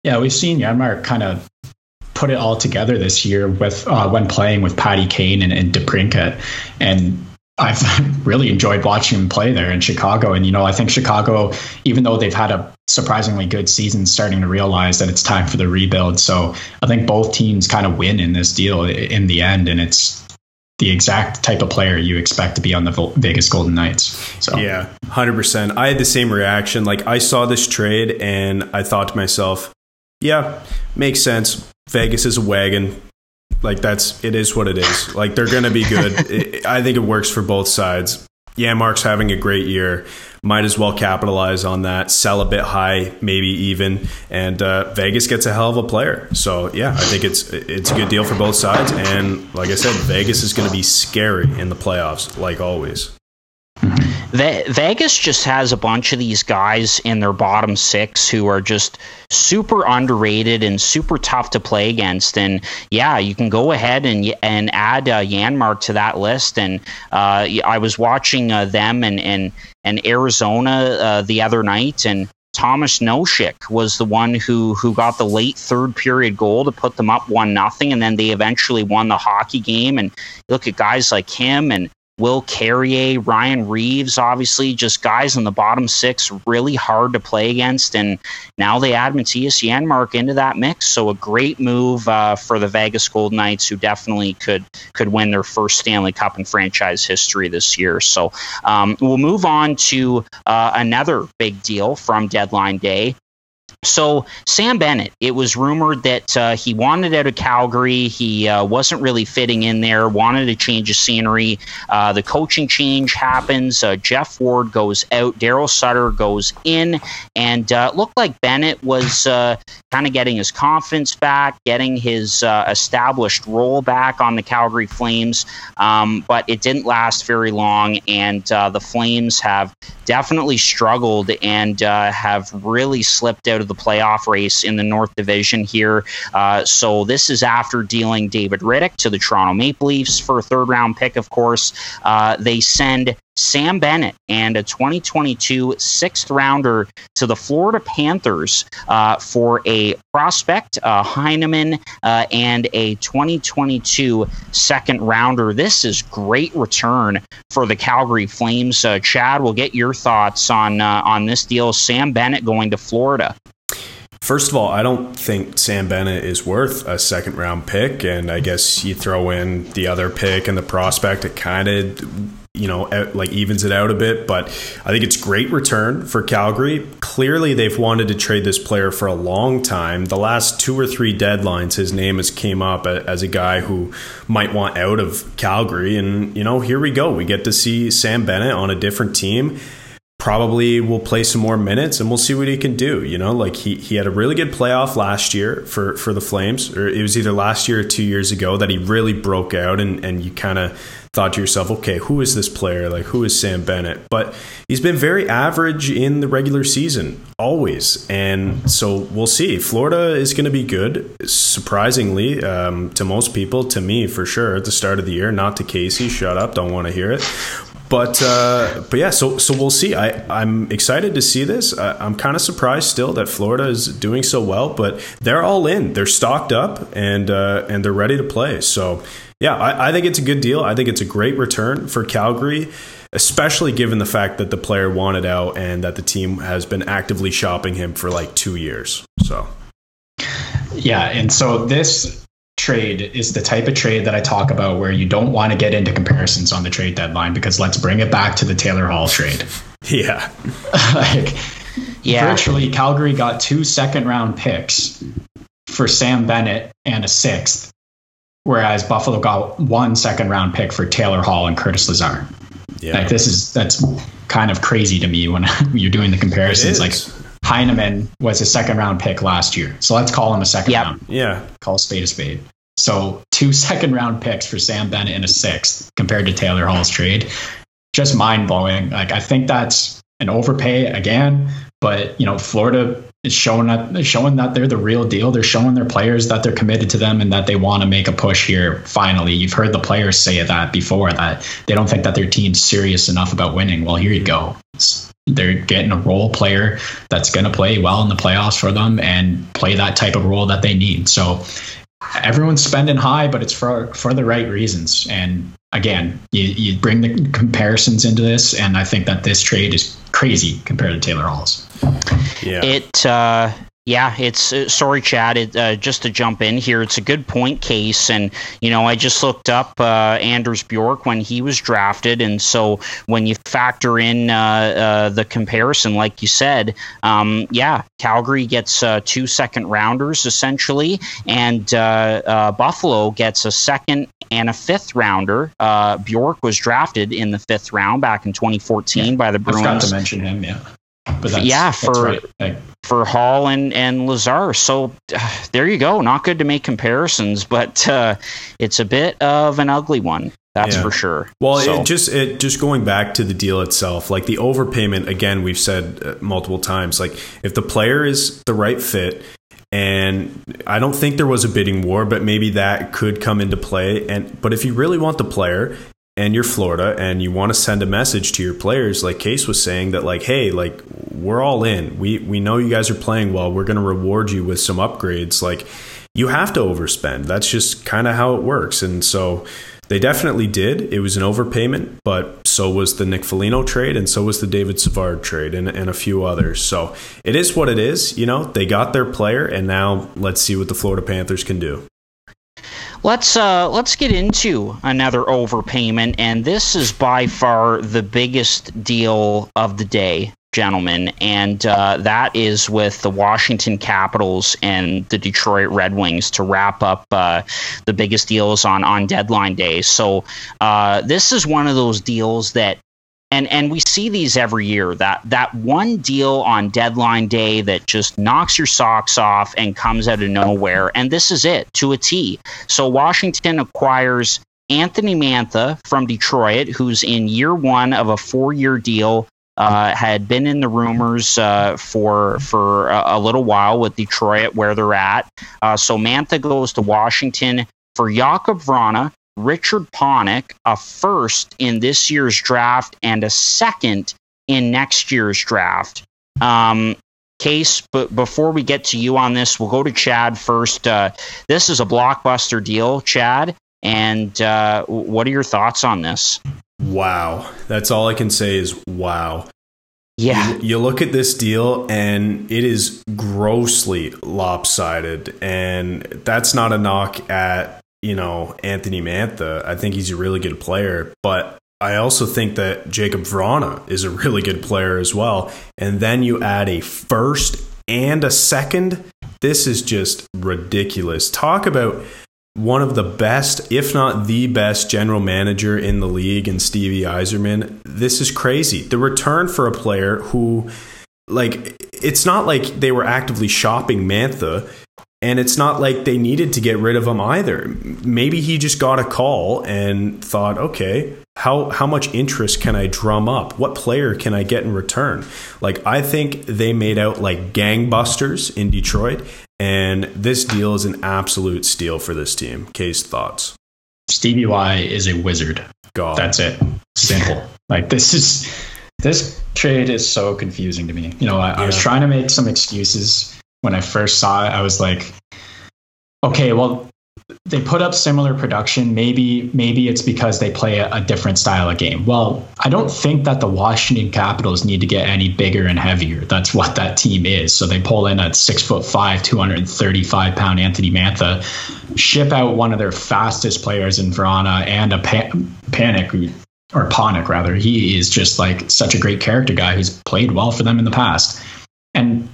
Yeah, we've seen Janmark kind of put it all together this year with uh, when playing with Patty Kane and, and DePrinket. And I've really enjoyed watching him play there in Chicago. And, you know, I think Chicago, even though they've had a surprisingly good season, starting to realize that it's time for the rebuild. So I think both teams kind of win in this deal in the end. And it's the exact type of player you expect to be on the Vegas Golden Knights. So yeah, one hundred percent. I had the same reaction. Like, I saw this trade and I thought to myself, yeah, makes sense. Vegas is a wagon. Like, that's, it is what it is. Like, they're going to be good. it, I think it works for both sides. Yeah, Mark's having a great year. Might as well capitalize on that, sell a bit high, maybe even. And uh, Vegas gets a hell of a player. So, yeah, I think it's it's a good deal for both sides. And like I said, Vegas is going to be scary in the playoffs, like always. Vegas just has a bunch of these guys in their bottom six who are just super underrated and super tough to play against. And yeah, you can go ahead and and add uh, Janmark to that list. And uh, I was watching uh, them and and and Arizona uh, the other night, and Thomas Nosek was the one who who got the late third period goal to put them up one nothing, and then they eventually won the hockey game. And look at guys like him and Will Carrier, Ryan Reeves, obviously, just guys in the bottom six, really hard to play against. And now they add Matthias Janmark into that mix. So a great move uh, for the Vegas Golden Knights, who definitely could could win their first Stanley Cup in franchise history this year. So um, we'll move on to uh, another big deal from deadline day. So Sam Bennett, it was rumored that uh, he wanted out of Calgary. He uh, wasn't really fitting in there, wanted to change of scenery. Uh, the coaching change happens. Uh, Jeff Ward goes out. Daryl Sutter goes in. And uh, it looked like Bennett was uh, kind of getting his confidence back, getting his uh, established role back on the Calgary Flames. Um, but it didn't last very long. And uh, the Flames have definitely struggled and uh, have really slipped out of the playoff race in the North Division here. Uh, so this is after dealing David Riddick to the Toronto Maple Leafs for a third round pick, of course. Uh, they send Sam Bennett and a twenty twenty-two sixth rounder to the Florida Panthers uh, for a prospect, uh, Heineman, uh, and a twenty twenty-two second rounder. This is great return for the Calgary Flames. Uh, Chad, we'll get your thoughts on uh, on this deal. Sam Bennett going to Florida. First of all, I don't think Sam Bennett is worth a second-round pick, and I guess you throw in the other pick and the prospect, it kind of, you know, like evens it out a bit. But I think it's great return for Calgary. Clearly, they've wanted to trade this player for a long time. The last two or three deadlines, his name has came up as a guy who might want out of Calgary. And, you know, here we go. We get to see Sam Bennett on a different team. Probably will play some more minutes and we'll see what he can do. You know, like he, he had a really good playoff last year for, for the Flames, or it was either last year or two years ago that he really broke out, and, and you kind of thought to yourself, okay, who is this player? Like, who is Sam Bennett? But he's been very average in the regular season always. And so we'll see. Florida is going to be good, surprisingly, um, to most people, to me for sure, at the start of the year. Not to Casey. Shut up. Don't want to hear it. But uh, but yeah, so so we'll see. I, I'm excited to see this. I, I'm kind of surprised still that Florida is doing so well, but they're all in. They're stocked up and uh, and they're ready to play. So yeah, I, I think it's a good deal. I think it's a great return for Calgary, especially given the fact that the player wanted out and that the team has been actively shopping him for like two years. So yeah, and so this trade is the type of trade that I talk about where you don't want to get into comparisons on the trade deadline, because let's bring it back to the Taylor Hall trade. Yeah. like, yeah. Virtually, Calgary got two second round picks for Sam Bennett and a sixth, whereas Buffalo got one second round pick for Taylor Hall and Curtis Lazar. Yeah. Like, this is that's kind of crazy to me when you're doing the comparisons. Like, Heineman was a second round pick last year. So let's call him a second yep. round. Yeah. Call spade a spade. So two second round picks for Sam Bennett and a sixth compared to Taylor Hall's trade. Just mind blowing. Like, I think that's an overpay again, but you know, Florida is showing up, showing that they're the real deal. They're showing their players that they're committed to them and that they want to make a push here. Finally, you've heard the players say that before, that they don't think that their team's serious enough about winning. Well, here you go. It's, they're getting a role player that's going to play well in the playoffs for them and play that type of role that they need. So everyone's spending high, but it's for for the right reasons. And again, you, you bring the comparisons into this, and I think that this trade is crazy compared to Taylor Hall's. Yeah. It, uh, Yeah, it's uh, sorry, Chad, it, uh, just to jump in here, it's a good point case. And, you know, I just looked up uh, Anders Bjork when he was drafted. And so when you factor in uh, uh, the comparison, like you said, um, yeah, Calgary gets uh, two second rounders, essentially. And uh, uh, Buffalo gets a second and a fifth rounder. Uh, Bjork was drafted in the fifth round back in twenty fourteen yeah, by the Bruins. I forgot to mention him, yeah. But that's, yeah, for right. for Hall and, and Lazar. So uh, there you go. Not good to make comparisons, but uh, it's a bit of an ugly one. That's yeah. for sure. Well, so. it just it just going back to the deal itself, like the overpayment, again, we've said uh, multiple times, like if the player is the right fit. And I don't think there was a bidding war, but maybe that could come into play. And but if you really want the player and you're Florida and you want to send a message to your players, like Case was saying, that like, hey, like we're all in. We we know you guys are playing well. We're going to reward you with some upgrades. Like you have to overspend. That's just kind of how it works. And so they definitely did. It was an overpayment, but so was the Nick Foligno trade, and so was the David Savard trade, and, and a few others. So it is what it is. You know, they got their player, and now let's see what the Florida Panthers can do. Let's uh, let's get into another overpayment, and this is by far the biggest deal of the day, gentlemen, and uh, that is with the Washington Capitals and the Detroit Red Wings to wrap up uh, the biggest deals on, on deadline day. So uh, this is one of those deals that, and and we see these every year, that that one deal on deadline day that just knocks your socks off and comes out of nowhere, and this is it to a T. So Washington acquires Anthony Mantha from Detroit, who's in year one of a four-year deal. Uh, had been in the rumors uh, for for a, a little while with Detroit, where they're at. Uh, so Mantha goes to Washington for Jakob Vrana, Richard Panik, a first in this year's draft and a second in next year's draft. Um, Case, but before we get to you on this, we'll go to Chad first. Uh, this is a blockbuster deal, Chad, and uh, what are your thoughts on this? Wow. That's all I can say is wow. Yeah. You, you look at this deal and it is grossly lopsided. And that's not a knock at, you know, Anthony Mantha. I think he's a really good player. But I also think that Jakob Vrana is a really good player as well. And then you add a first and a second. This is just ridiculous. Talk about one of the best, if not the best, general manager in the league and Stevie Yzerman. This is crazy. The return for a player who, like, it's not like they were actively shopping Mantha, and it's not like they needed to get rid of him either. Maybe he just got a call and thought, okay, how how much interest can I drum up? What player can I get in return? Like, I think they made out like gangbusters in Detroit. And this deal is an absolute steal for this team. Case, thoughts? Stevie Y is a wizard. God, that's it. Simple. Like this is this trade is so confusing to me. You know, I, yeah. I was trying to make some excuses when I first saw it. I was like, okay, well, they put up similar production. Maybe, maybe it's because they play a, a different style of game. Well, I don't think that the Washington Capitals need to get any bigger and heavier. That's what that team is. So they pull in a six foot five, two hundred thirty-five pound Anthony Mantha, ship out one of their fastest players in Vrana and a pan- panic or Panik rather. He is just like such a great character guy who's played well for them in the past. And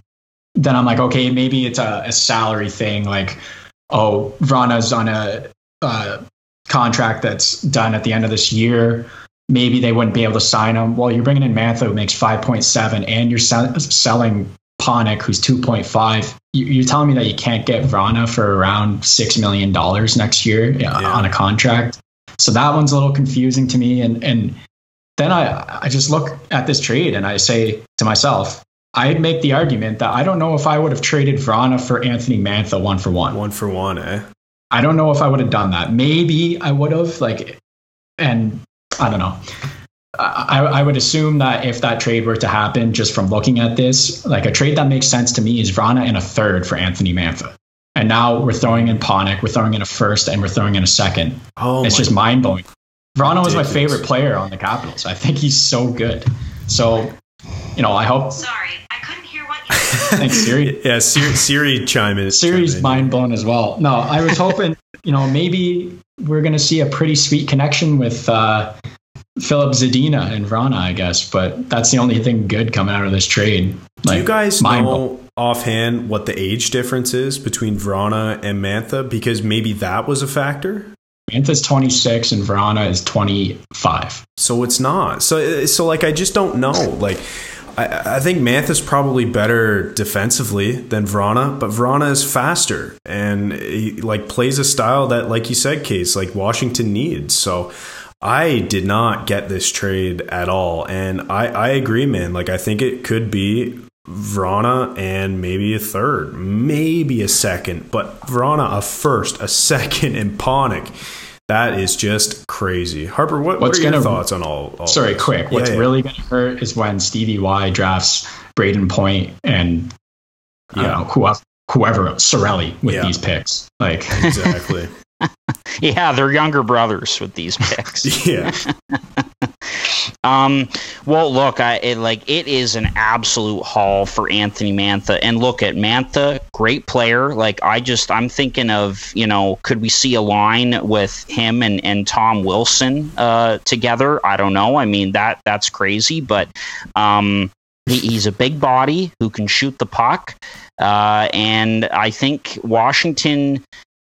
then I'm like, okay, maybe it's a, a salary thing. Like, oh, Vrana's on a uh, contract that's done at the end of this year. Maybe they wouldn't be able to sign him. Well, you're bringing in Mantha, who makes five point seven, and you're sell- selling Panik, who's two point five. You- you're telling me that you can't get Vrana for around six million dollars next year yeah. on a contract. So that one's a little confusing to me. And, and then I, I just look at this trade and I say to myself, I'd make the argument that I don't know if I would have traded Vrana for Anthony Mantha one for one. One for one, eh? I don't know if I would have done that. Maybe I would have, like, and I don't know. I, I would assume that if that trade were to happen, just from looking at this, like a trade that makes sense to me is Vrana and a third for Anthony Mantha. And now we're throwing in Panik, we're throwing in a first, and we're throwing in a second. Oh, it's just mind blowing. Vrana was my favorite player on the Capitals. I think he's so good. So, you know, I hope. Sorry. Thanks, Siri. Yeah, Siri, Siri chime in. Siri's mind blown as well. No, I was hoping, you know, maybe we're going to see a pretty sweet connection with uh, Philip Zadina and Vrana, I guess. But that's the only thing good coming out of this trade. Like, do you guys know offhand what the age difference is between Vrana and Mantha? Because maybe that was a factor. Mantha's twenty-six and Vrana is twenty-five. So it's not. So, so like, I just don't know. Like, I, I think Mantha's probably better defensively than Vrana, but Vrana is faster and he, like, plays a style that, like you said, Case, like Washington needs. So I did not get this trade at all. And I, I agree, man. Like, I think it could be Vrana and maybe a third, maybe a second, but Vrana a first, a second, and Ponick. That is just crazy. Harper, what, what's what are your gonna, thoughts on all, all Sorry, this? quick. What's yeah, yeah. really going to hurt is when Stevie Y drafts Braden Point and yeah. you know, whoever, whoever Sorelli with yeah. these picks. Like Exactly. yeah, they're younger brothers with these picks. yeah. Um, well, look, I it, like it is an absolute haul for Anthony Mantha. And look at Mantha, great player. Like I just, I'm thinking of, you know, could we see a line with him and, and Tom Wilson uh, together? I don't know. I mean, that that's crazy. But um, he, he's a big body who can shoot the puck. Uh, and I think Washington...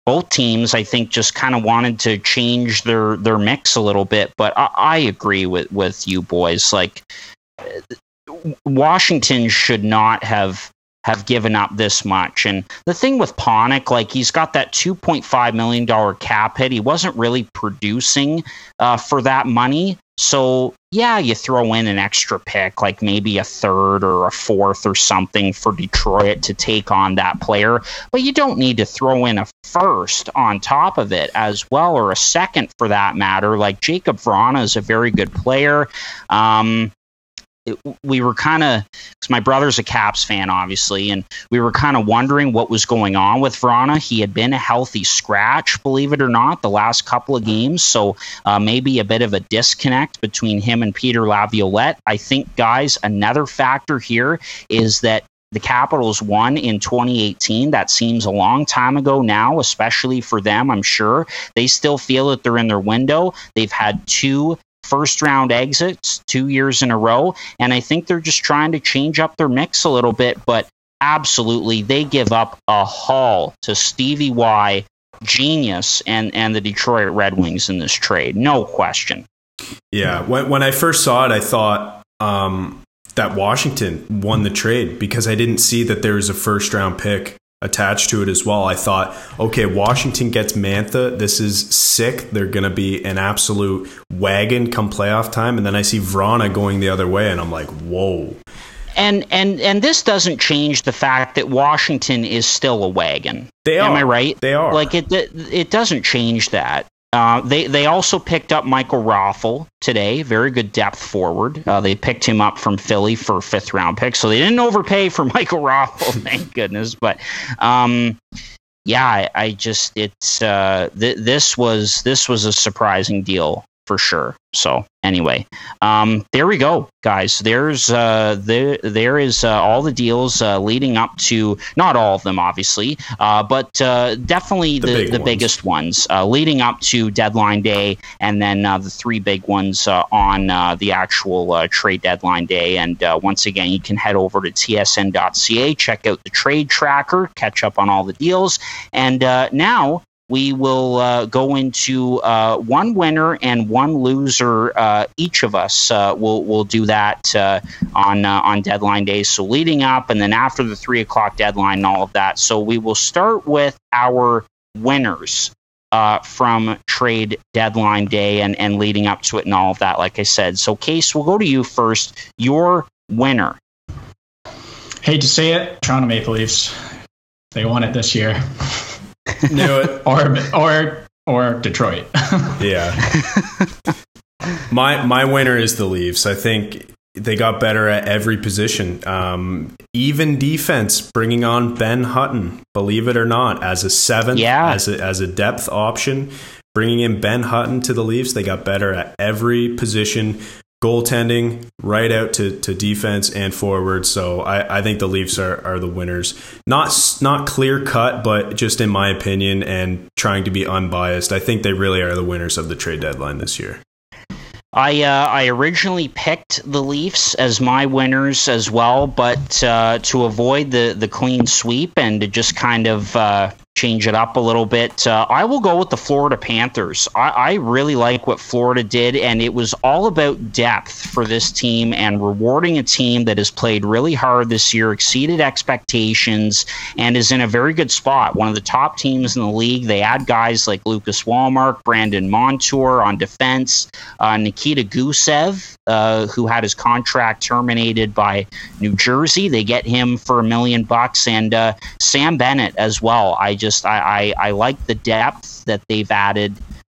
Both teams, I think, just kind of wanted to change their, their mix a little bit. But I, I agree with, with you boys. Like, Washington should not have have given up this much. And the thing with Ponick, like, he's got that two point five million dollars cap hit. He wasn't really producing uh, for that money. So, yeah, you throw in an extra pick, like maybe a third or a fourth or something for Detroit to take on that player. But you don't need to throw in a first on top of it as well, or a second for that matter. Like Jakob Vrana is a very good player. Um, it, we were kind of, because my brother's a Caps fan, obviously, and we were kind of wondering what was going on with Vrana. He had been a healthy scratch, believe it or not, the last couple of games. So uh, maybe a bit of a disconnect between him and Peter Laviolette. I think, guys, another factor here is that the Capitals won in twenty eighteen. That seems a long time ago now, especially for them, I'm sure. They still feel that they're in their window. They've had two first-round exits two years in a row, and I think they're just trying to change up their mix a little bit, but absolutely, they give up a haul to Stevie Y, genius, and, and the Detroit Red Wings in this trade. No question. Yeah, when, when I first saw it, I thought... Um... that Washington won the trade because I didn't see that there was a first round pick attached to it as well. I thought, okay, Washington gets Mantha. This is sick. They're going to be an absolute wagon come playoff time. And then I see Vrana going the other way and I'm like, whoa. And, and, and this doesn't change the fact that Washington is still a wagon. They are. Am I right? They are. Like it, it doesn't change that. Uh, they they also picked up Michael Raffl today, very good depth forward. Uh, they picked him up from Philly for a fifth round pick, so they didn't overpay for Michael Raffl, thank goodness. But um, yeah, I, I just it's uh, th- this was this was a surprising deal for sure. So anyway, um, there we go, guys. There's uh, there there is uh, all the deals uh, leading up to, not all of them, obviously, uh, but uh, definitely the, the, big the ones. biggest ones uh, leading up to deadline day, and then uh, the three big ones uh, on uh, the actual uh, trade deadline day. And uh, once again, you can head over to T S N dot C A, check out the trade tracker, catch up on all the deals, and uh, now. We will uh, go into uh, one winner and one loser. Uh, each of us uh, will will do that uh, on uh, on deadline day. So leading up and then after the three o'clock deadline and all of that. So we will start with our winners uh, from trade deadline day and, and leading up to it and all of that, like I said. So, Case, we'll go to you first. Your winner. Hate to say it, Toronto Maple Leafs. They won it this year. Knew it. or or or Detroit. yeah. My my winner is the Leafs. I think they got better at every position. Um, even defense, bringing on Ben Hutton, believe it or not, as a seventh, yeah. as a, as a depth option, bringing in Ben Hutton to the Leafs. They got better at every position. goaltending right out to, to defense and forward. So I, I think the Leafs are, are the winners. Not not clear cut, but just in my opinion and trying to be unbiased, I think they really are the winners of the trade deadline this year. I uh, I originally picked the Leafs as my winners as well, but uh, to avoid the, the clean sweep and to just kind of uh, change it up a little bit, uh, I will go with the Florida Panthers. I, I really like what Florida did, and it was all about depth for this team and rewarding a team that has played really hard this year, exceeded expectations, and is in a very good spot. One of the top teams in the league. They add guys like Lucas Walmark, Brandon Montour on defense, uh, Nikita Gusev, uh, who had his contract terminated by New Jersey. They get him for a million bucks, and uh, Sam Bennett as well. I just I, I, I like the depth that they've added.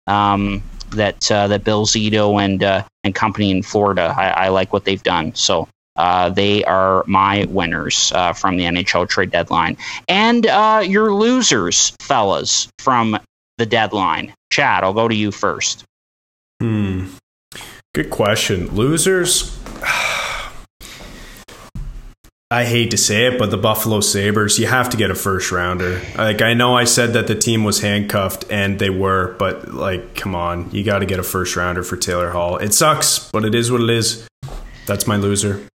Um, that uh, that Bill Zito and uh, and company in Florida. I, I like what they've done. So. Uh, they are my winners uh, from the N H L trade deadline. And uh, your losers, fellas, from the deadline. Chad, I'll go to you first. Hmm. Good question. Losers? I hate to say it, but the Buffalo Sabres, you have to get a first rounder. Like, I know I said that the team was handcuffed, and they were, but, like, come on. You got to get a first rounder for Taylor Hall. It sucks, but it is what it is. That's my loser.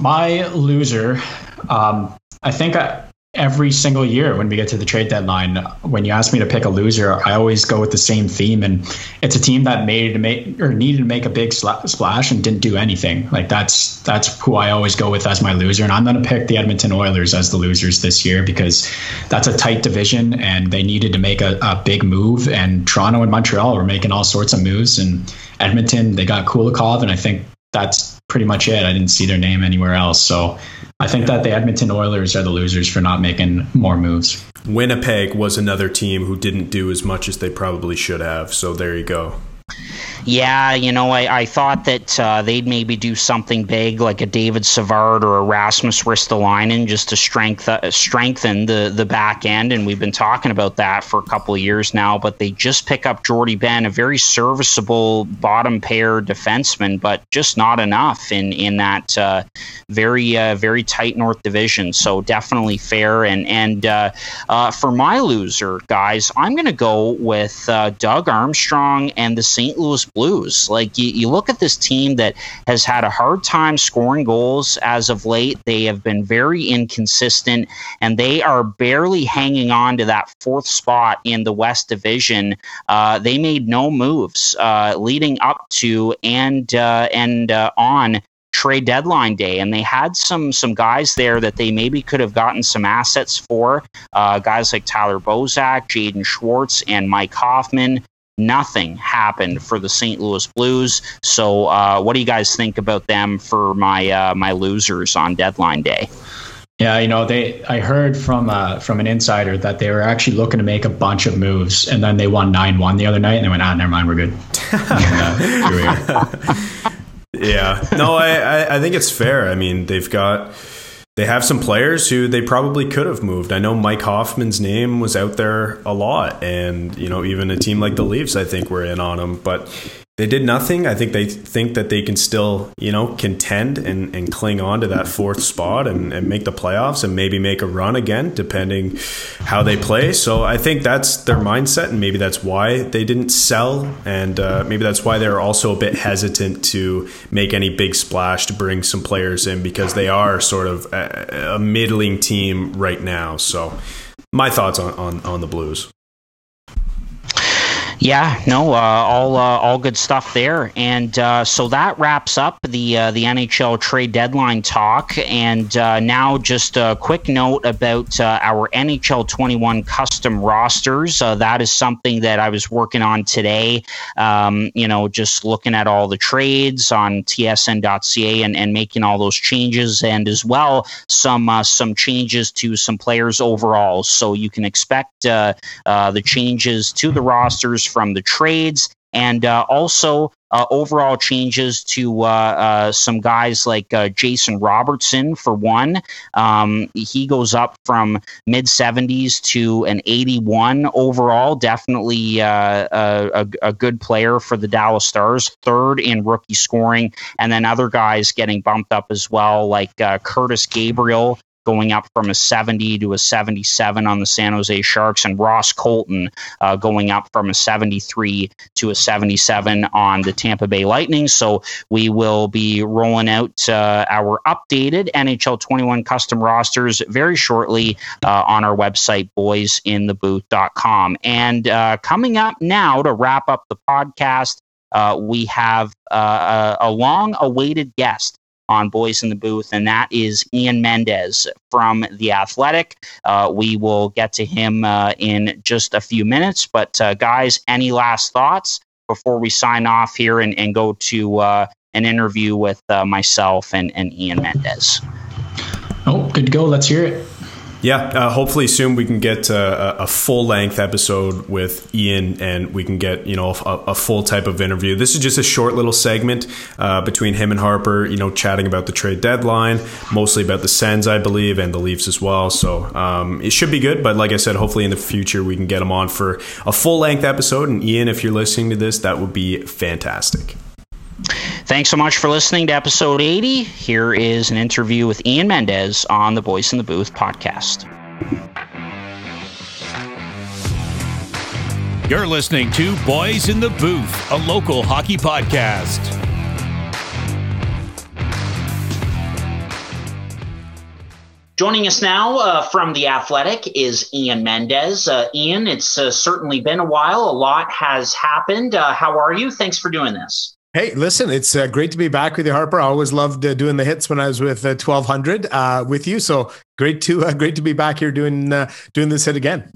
My loser, um, I think I, every single year when we get to the trade deadline, when you ask me to pick a loser, I always go with the same theme, and it's a team that made make, or needed to make a big sla- splash and didn't do anything. Like that's that's who I always go with as my loser, and I'm going to pick the Edmonton Oilers as the losers this year because that's a tight division, and they needed to make a, a big move. And Toronto and Montreal were making all sorts of moves, and Edmonton, they got Kulikov, and I think. That's pretty much it. I didn't see their name anywhere else. So I think that the Edmonton Oilers are the losers for not making more moves. Winnipeg was another team who didn't do as much as they probably should have. So there you go. Yeah, you know, I, I thought that uh, they'd maybe do something big like a David Savard or a Rasmus Ristolainen just to strength, uh, strengthen the, the back end, and we've been talking about that for a couple of years now, but they just pick up Jordy Benn, a very serviceable bottom pair defenseman, but just not enough in, in that uh, very, uh, very tight North Division, so definitely fair. And, and uh, uh, for my loser, guys, I'm going to go with uh, Doug Armstrong and the Saint Louis Blues. Like you, you look at this team that has had a hard time scoring goals as of late. They have been very inconsistent, and they are barely hanging on to that fourth spot in the West Division. Uh, they made no moves uh, leading up to and uh, and uh, on trade deadline day, and they had some some guys there that they maybe could have gotten some assets for. Uh, guys like Tyler Bozak, Jaden Schwartz, and Mike Hoffman. Nothing happened for the Saint Louis Blues. So uh, what do you guys think about them for my uh, my losers on deadline day? Yeah, you know, they. I heard from uh, from an insider that they were actually looking to make a bunch of moves, and then they won nine one the other night, and they went, ah, never mind, we're good. and, uh, we yeah, no, I, I think it's fair. I mean, they've got... They have some players who they probably could have moved. I know Mike Hoffman's name was out there a lot, and you know, even a team like the Leafs, I think, were in on him. But they did nothing. I think they think that they can still, you know, contend and, and cling on to that fourth spot and, and make the playoffs and maybe make a run again, depending how they play. So I think that's their mindset, and maybe that's why they didn't sell, and uh, maybe that's why they're also a bit hesitant to make any big splash to bring some players in because they are sort of a, a middling team right now. So my thoughts on, on, on the Blues. Yeah, no, uh, all uh, all good stuff there, and uh, so that wraps up the uh, the N H L trade deadline talk. And uh, now, just a quick note about uh, our N H L twenty-one custom rosters. Uh, that is something that I was working on today. Um, you know, just looking at all the trades on T S N dot C A and, and making all those changes, and as well some uh, some changes to some players overall. So you can expect uh, uh, the changes to the rosters from the trades and uh, also uh, overall changes to uh, uh, some guys like uh, Jason Robertson, for one. Um, he goes up from mid-seventies to an eighty-one overall. Definitely uh, a, a good player for the Dallas Stars, third in rookie scoring. And then other guys getting bumped up as well, like uh, Curtis Gabriel, going up from a seventy to a seventy-seven on the San Jose Sharks, and Ross Colton uh, going up from a seventy-three to a seventy-seven on the Tampa Bay Lightning. So we will be rolling out uh, our updated N H L twenty-one custom rosters very shortly uh, on our website, boys in the booth dot com. And uh, coming up now to wrap up the podcast, uh, we have uh, a, a long-awaited guest on Boys in the Booth, and that is Ian Mendez from The Athletic. Uh, we will get to him uh, in just a few minutes, but uh, guys, any last thoughts before we sign off here and, and go to uh, an interview with uh, myself and, and Ian Mendez? Oh, good to go. Let's hear it. Yeah, uh, hopefully soon we can get uh, a full-length episode with Ian, and we can get, you know, a, a full type of interview. This is just a short little segment uh, between him and Harper, you know, chatting about the trade deadline, mostly about the Sens, I believe, and the Leafs as well. So um, it should be good, but like I said, hopefully in the future we can get him on for a full-length episode. And Ian, if you're listening to this, that would be fantastic. Thanks so much for listening to episode eighty. Here is an interview with Ian Mendez on the Voice in the Booth podcast. You're listening to Boys in the Booth, a local hockey podcast. Joining us now uh, from The Athletic is Ian Mendez. Uh, Ian, it's uh, certainly been a while. A lot has happened. Uh, how are you? Thanks for doing this. Hey, listen, it's uh, great to be back with you, Harper. I always loved uh, doing the hits when I was with uh, twelve hundred uh, with you. So great to uh, great to be back here doing uh, doing this hit again.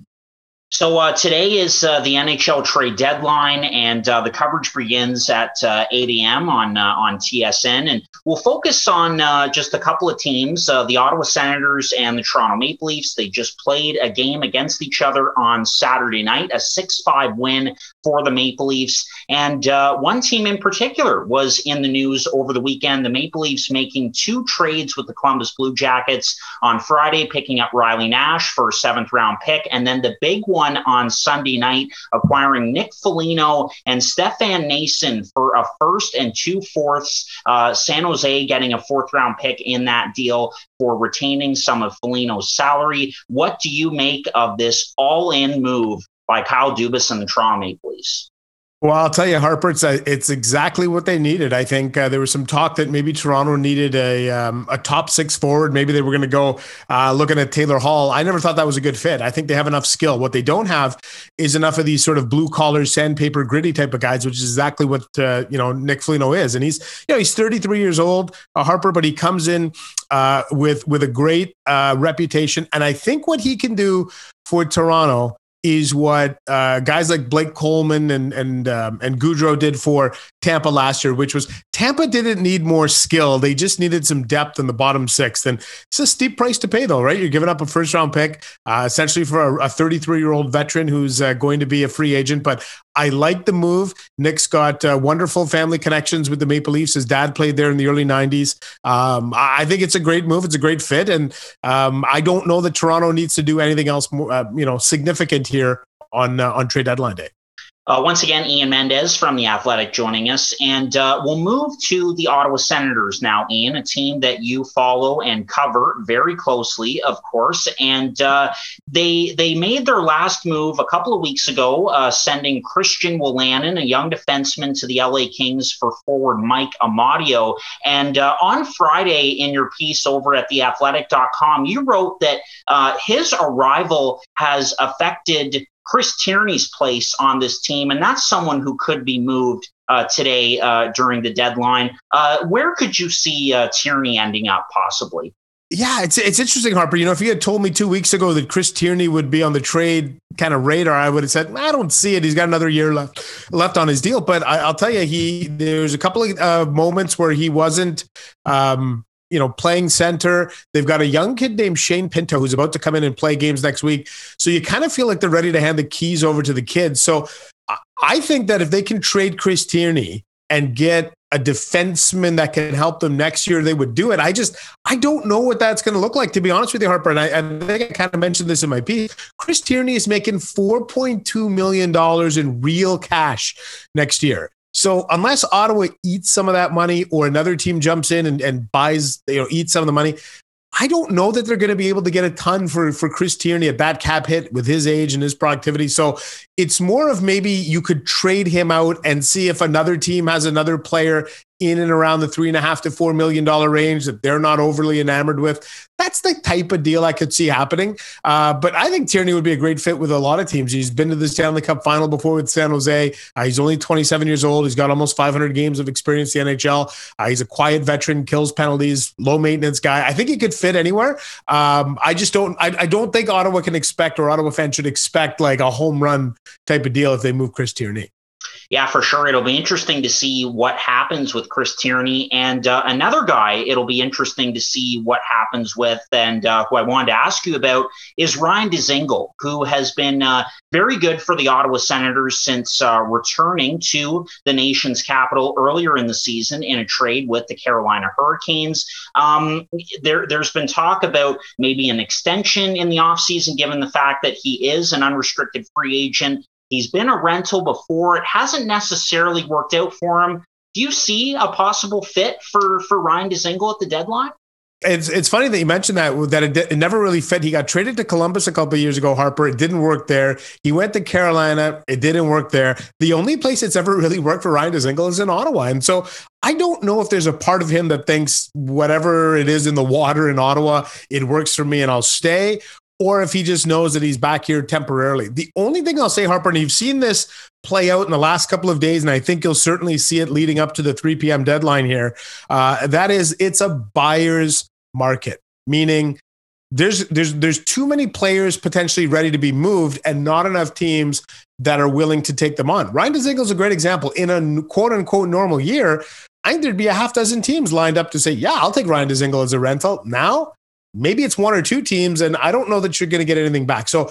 So uh, today is uh, the N H L trade deadline, and uh, the coverage begins at uh, eight a.m. on uh, on T S N. And we'll focus on uh, just a couple of teams, uh, the Ottawa Senators and the Toronto Maple Leafs. They just played a game against each other on Saturday night, a six five win for the Maple Leafs. And uh, one team in particular was in the news over the weekend, the Maple Leafs making two trades with the Columbus Blue Jackets on Friday, picking up Riley Nash for a seventh-round pick, and then the big one on Sunday night, acquiring Nick Foligno and Stefan Nason for a first and two fourths. Uh, San Jose getting a fourth round pick in that deal for retaining some of Foligno's salary. What do you make of this all-in move by Kyle Dubas and the Toronto Maple Leafs? Well, I'll tell you, Harper, it's, uh, it's exactly what they needed. I think uh, there was some talk that maybe Toronto needed a um, a top six forward. Maybe they were going to go uh, looking at Taylor Hall. I never thought that was a good fit. I think they have enough skill. What they don't have is enough of these sort of blue collar, sandpaper, gritty type of guys, which is exactly what uh, you know Nick Foligno is. And he's you know he's thirty-three years old, uh, Harper, but he comes in uh, with with a great uh, reputation. And I think what he can do for Toronto is what uh, guys like Blake Coleman and and um, and Goudreau did for Tampa last year, which was Tampa didn't need more skill. They just needed some depth in the bottom six. And it's a steep price to pay, though, right? You're giving up a first-round pick, uh, essentially for a thirty-three-year-old veteran who's uh, going to be a free agent. But I like the move. Nick's got uh, wonderful family connections with the Maple Leafs. His dad played there in the early nineties. Um, I think it's a great move. It's a great fit. And um, I don't know that Toronto needs to do anything else more, uh, you know, significant here on uh, on trade deadline day. Uh, once again, Ian Mendez from The Athletic joining us, and uh, we'll move to the Ottawa Senators now, Ian, a team that you follow and cover very closely, of course, and uh, they they made their last move a couple of weeks ago, uh, sending Christian Willanen, a young defenseman, to the L A Kings for forward Mike Amadio, and uh, on Friday in your piece over at the athletic dot com, you wrote that uh, his arrival has affected Chris Tierney's place on this team, and that's someone who could be moved uh, today uh, during the deadline. Uh, where could you see uh, Tierney ending up possibly? Yeah, it's it's interesting, Harper. You know, if you had told me two weeks ago that Chris Tierney would be on the trade kind of radar, I would have said, I don't see it. He's got another year left left on his deal. But I, I'll tell you, he there's a couple of uh, moments where he wasn't um, – you know, playing center. They've got a young kid named Shane Pinto who's about to come in and play games next week. So you kind of feel like they're ready to hand the keys over to the kid. So I think that if they can trade Chris Tierney and get a defenseman that can help them next year, they would do it. I just, I don't know what that's going to look like, to be honest with you, Harper. And I, I think I kind of mentioned this in my piece. Chris Tierney is making four point two million dollars in real cash next year. So unless Ottawa eats some of that money or another team jumps in and, and buys, you know, eats some of the money, I don't know that they're going to be able to get a ton for, for Chris Tierney at that cap hit with his age and his productivity. So it's more of maybe you could trade him out and see if another team has another player in and around the three and a half to four million dollar range that they're not overly enamored with. That's the type of deal I could see happening. Uh, but I think Tierney would be a great fit with a lot of teams. He's been to the Stanley Cup final before with San Jose. Uh, he's only twenty-seven years old. He's got almost five hundred games of experience in the N H L. Uh, he's a quiet veteran, kills penalties, low maintenance guy. I think he could fit anywhere. Um, I just don't, I, I don't think Ottawa can expect, or Ottawa fans should expect, like a home run type of deal if they move Chris Tierney. Yeah, for sure. It'll be interesting to see what happens with Chris Tierney and uh, another guy. It'll be interesting to see what happens with, and uh, who I wanted to ask you about is Ryan Dzingel, who has been uh, very good for the Ottawa Senators since uh, returning to the nation's capital earlier in the season in a trade with the Carolina Hurricanes. Um, there, there's been talk about maybe an extension in the offseason, given the fact that he is an unrestricted free agent. He's been a rental before. It hasn't necessarily worked out for him. Do you see a possible fit for, for Ryan Dzingel at the deadline? It's it's funny that you mentioned that, that it, it never really fit. He got traded to Columbus a couple of years ago, Harper. It didn't work there. He went to Carolina. It didn't work there. The only place it's ever really worked for Ryan Dzingel is in Ottawa. And so I don't know if there's a part of him that thinks whatever it is in the water in Ottawa, it works for me and I'll stay, or if he just knows that he's back here temporarily. The only thing I'll say, Harper, and you've seen this play out in the last couple of days, and I think you'll certainly see it leading up to the three p.m. deadline here, uh, that is, it's a buyer's market, meaning there's there's there's too many players potentially ready to be moved and not enough teams that are willing to take them on. Ryan Dzingel is a great example. In a quote-unquote normal year, I think there'd be a half dozen teams lined up to say, yeah, I'll take Ryan Dzingel as a rental now. Maybe it's one or two teams, and I don't know that you're going to get anything back. So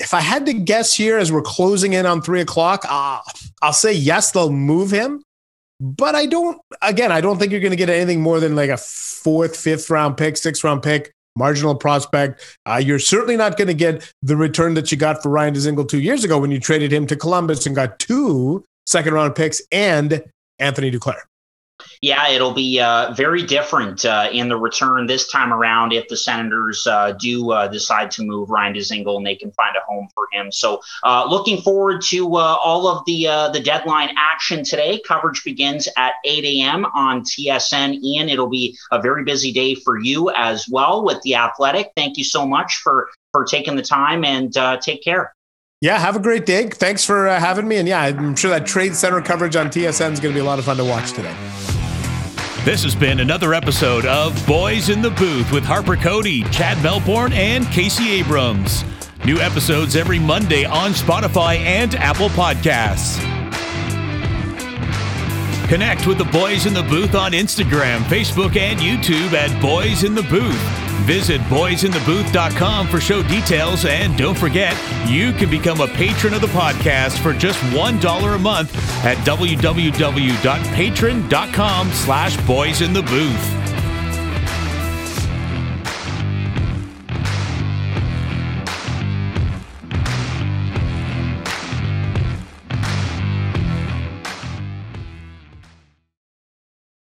if I had to guess here, as we're closing in on three o'clock, uh, I'll say, yes, they'll move him. But I don't, again, I don't think you're going to get anything more than like a fourth, fifth round pick, sixth round pick, marginal prospect. Uh, you're certainly not going to get the return that you got for Ryan Dzingel two years ago when you traded him to Columbus and got two second round picks and Anthony Duclair. Yeah, it'll be uh, very different uh, in the return this time around if the Senators uh, do uh, decide to move Ryan Dzingel and they can find a home for him. So uh, looking forward to uh, all of the uh, the deadline action today. Coverage begins at eight a.m. on T S N. Ian, it'll be a very busy day for you as well with The Athletic. Thank you so much for, for taking the time, and uh, take care. Yeah, have a great day. Thanks for uh, having me. And yeah, I'm sure that trade center coverage on T S N is going to be a lot of fun to watch today. This has been another episode of Boys in the Booth with Harper Cody, Chad Melbourne, and Casey Abrams. New episodes every Monday on Spotify and Apple Podcasts. Connect with the Boys in the Booth on Instagram, Facebook, and YouTube at Boys in the Booth. Visit boys in the booth dot com for show details, and don't forget, you can become a patron of the podcast for just one dollar a month at w w w dot patreon dot com slash boys in the booth.